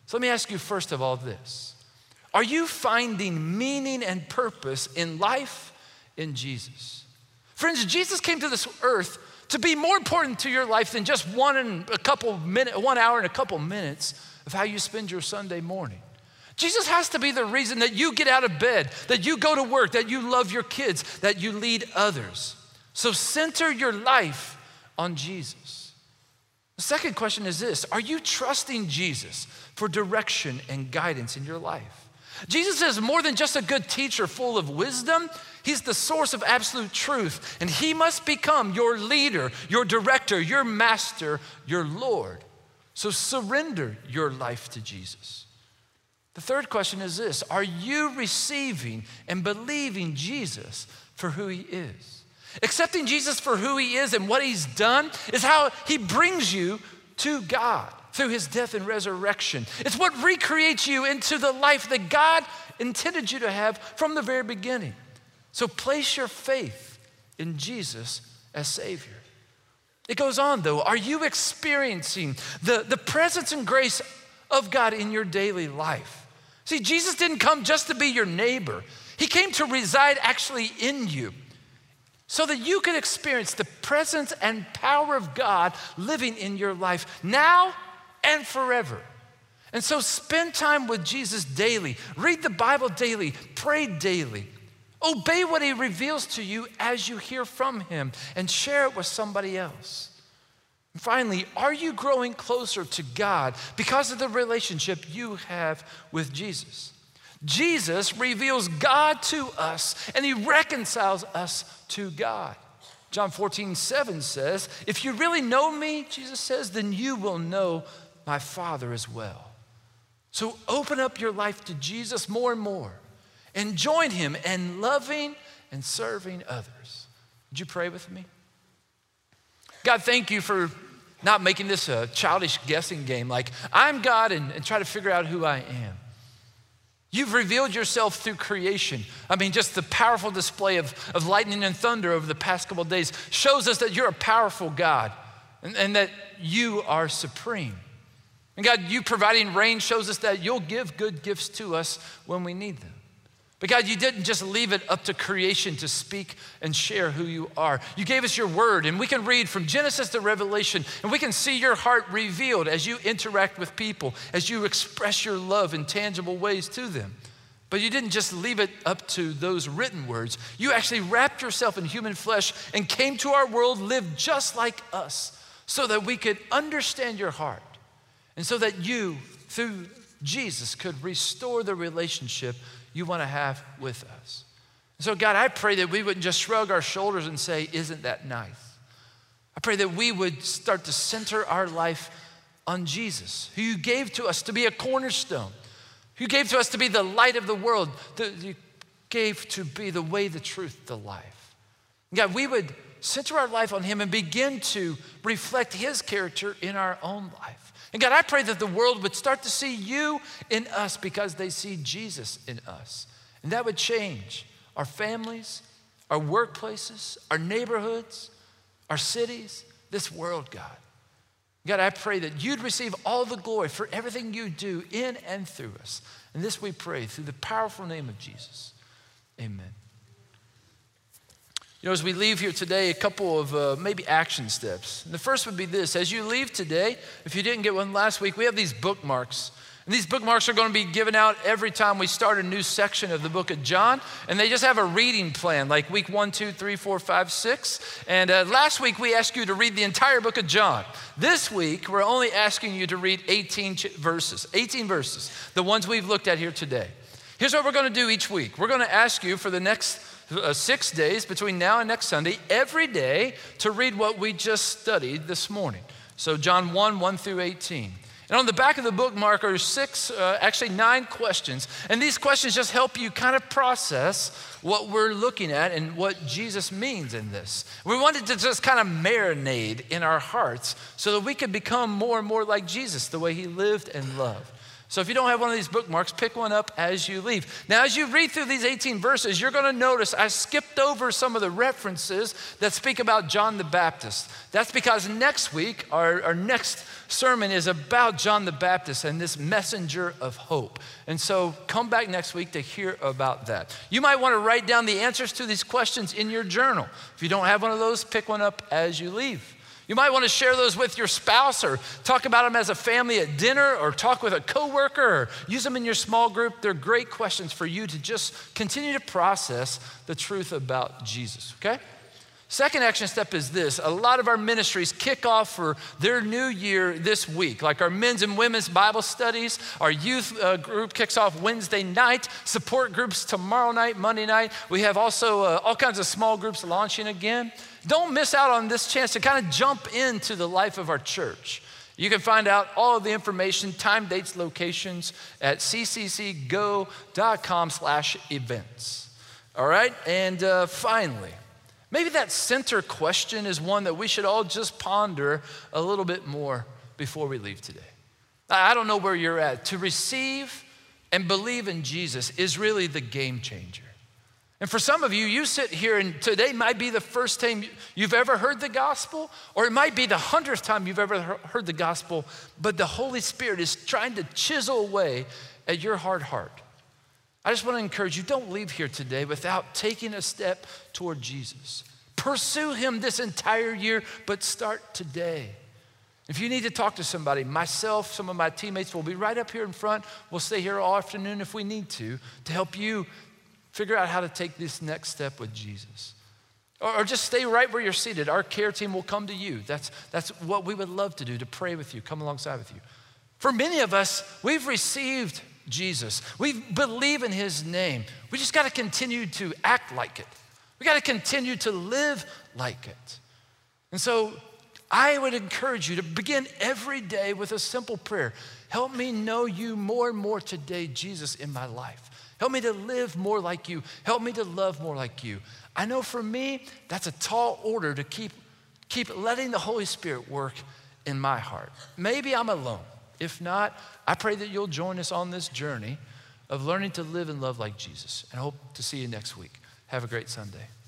So let me ask you first of all this: are you finding meaning and purpose in life in Jesus? Friends, Jesus came to this earth to be more important to your life than just one hour and a couple minutes of how you spend your Sunday morning. Jesus has to be the reason that you get out of bed, that you go to work, that you love your kids, that you lead others. So center your life on Jesus. The second question is this: are you trusting Jesus for direction and guidance in your life? Jesus is more than just a good teacher full of wisdom. He's the source of absolute truth, and he must become your leader, your director, your master, your Lord. So surrender your life to Jesus. The third question is this: are you receiving and believing Jesus for who he is? Accepting Jesus for who he is and what he's done is how he brings you to God through his death and resurrection. It's what recreates you into the life that God intended you to have from the very beginning. So place your faith in Jesus as Savior. It goes on though: are you experiencing the presence and grace of God in your daily life? See, Jesus didn't come just to be your neighbor. He came to reside actually in you so that you could experience the presence and power of God living in your life now and forever. And so spend time with Jesus daily. Read the Bible daily. Pray daily. Obey what he reveals to you as you hear from him, and share it with somebody else. And finally, are you growing closer to God because of the relationship you have with Jesus? Jesus reveals God to us, and he reconciles us to God. John 14:7 says, "If you really know me," Jesus says, "then you will know my Father as well." So open up your life to Jesus more and more, and join him in loving and serving others. Would you pray with me? God, thank you for not making this a childish guessing game, like I'm God and try to figure out who I am. You've revealed yourself through creation. I mean, just the powerful display of lightning and thunder over the past couple of days shows us that you're a powerful God and that you are supreme. And God, you providing rain shows us that you'll give good gifts to us when we need them. But God, you didn't just leave it up to creation to speak and share who you are. You gave us your word, and we can read from Genesis to Revelation, and we can see your heart revealed as you interact with people, as you express your love in tangible ways to them. But you didn't just leave it up to those written words. You actually wrapped yourself in human flesh and came to our world, lived just like us, so that we could understand your heart, and so that you, through Jesus, could restore the relationship you want to have with us. So God, I pray that we wouldn't just shrug our shoulders and say, isn't that nice? I pray that we would start to center our life on Jesus, who you gave to us to be a cornerstone, who you gave to us to be the light of the world, that you gave to be the way, the truth, the life. God, we would center our life on him and begin to reflect his character in our own life. And God, I pray that the world would start to see you in us because they see Jesus in us. And that would change our families, our workplaces, our neighborhoods, our cities, this world, God. God, I pray that you'd receive all the glory for everything you do in and through us. And this we pray through the powerful name of Jesus. Amen. You know, as we leave here today, a couple of maybe action steps. And the first would be this. As you leave today, if you didn't get one last week, we have these bookmarks. And these bookmarks are going to be given out every time we start a new section of the book of John. And they just have a reading plan, like week 1, 2, 3, 4, 5, 6. And last week, we asked you to read the entire book of John. This week, we're only asking you to read 18 verses, the ones we've looked at here today. Here's what we're going to do each week. We're going to ask you for the next 6 days between now and next Sunday, every day to read what we just studied this morning. So John 1:1-18. And on the back of the bookmark are nine questions. And these questions just help you kind of process what we're looking at and what Jesus means in this. We wanted to just kind of marinate in our hearts so that we could become more and more like Jesus, the way he lived and loved. So if you don't have one of these bookmarks, pick one up as you leave. Now, as you read through these 18 verses, you're going to notice I skipped over some of the references that speak about John the Baptist. That's because next week, our next sermon is about John the Baptist and this messenger of hope. And so come back next week to hear about that. You might want to write down the answers to these questions in your journal. If you don't have one of those, pick one up as you leave. You might want to share those with your spouse or talk about them as a family at dinner or talk with a coworker or use them in your small group. They're great questions for you to just continue to process the truth about Jesus, okay? Second action step is this. A lot of our ministries kick off for their new year this week, like our men's and women's Bible studies. Our youth group kicks off Wednesday night, support groups tomorrow night, Monday night. We have also all kinds of small groups launching again. Don't miss out on this chance to kind of jump into the life of our church. You can find out all of the information, time, dates, locations at cccgo.com/events. All right, and finally, maybe that center question is one that we should all just ponder a little bit more before we leave today. I don't know where you're at. To receive and believe in Jesus is really the game changer. And for some of you, you sit here and today might be the first time you've ever heard the gospel, or it might be the 100th time you've ever heard the gospel, but the Holy Spirit is trying to chisel away at your hard heart. I just want to encourage you, don't leave here today without taking a step toward Jesus. Pursue him this entire year, but start today. If you need to talk to somebody, myself, some of my teammates will be right up here in front. We'll stay here all afternoon if we need to help you figure out how to take this next step with Jesus. Or just stay right where you're seated. Our care team will come to you. That's what we would love to do, to pray with you, come alongside with you. For many of us, we've received Jesus. We believe in his name. We just got to continue to act like it. We got to continue to live like it. And so I would encourage you to begin every day with a simple prayer. Help me know you more and more today, Jesus, in my life. Help me to live more like you. Help me to love more like you. I know for me, that's a tall order to keep letting the Holy Spirit work in my heart. Maybe I'm alone. If not, I pray that you'll join us on this journey of learning to live and love like Jesus. And I hope to see you next week. Have a great Sunday.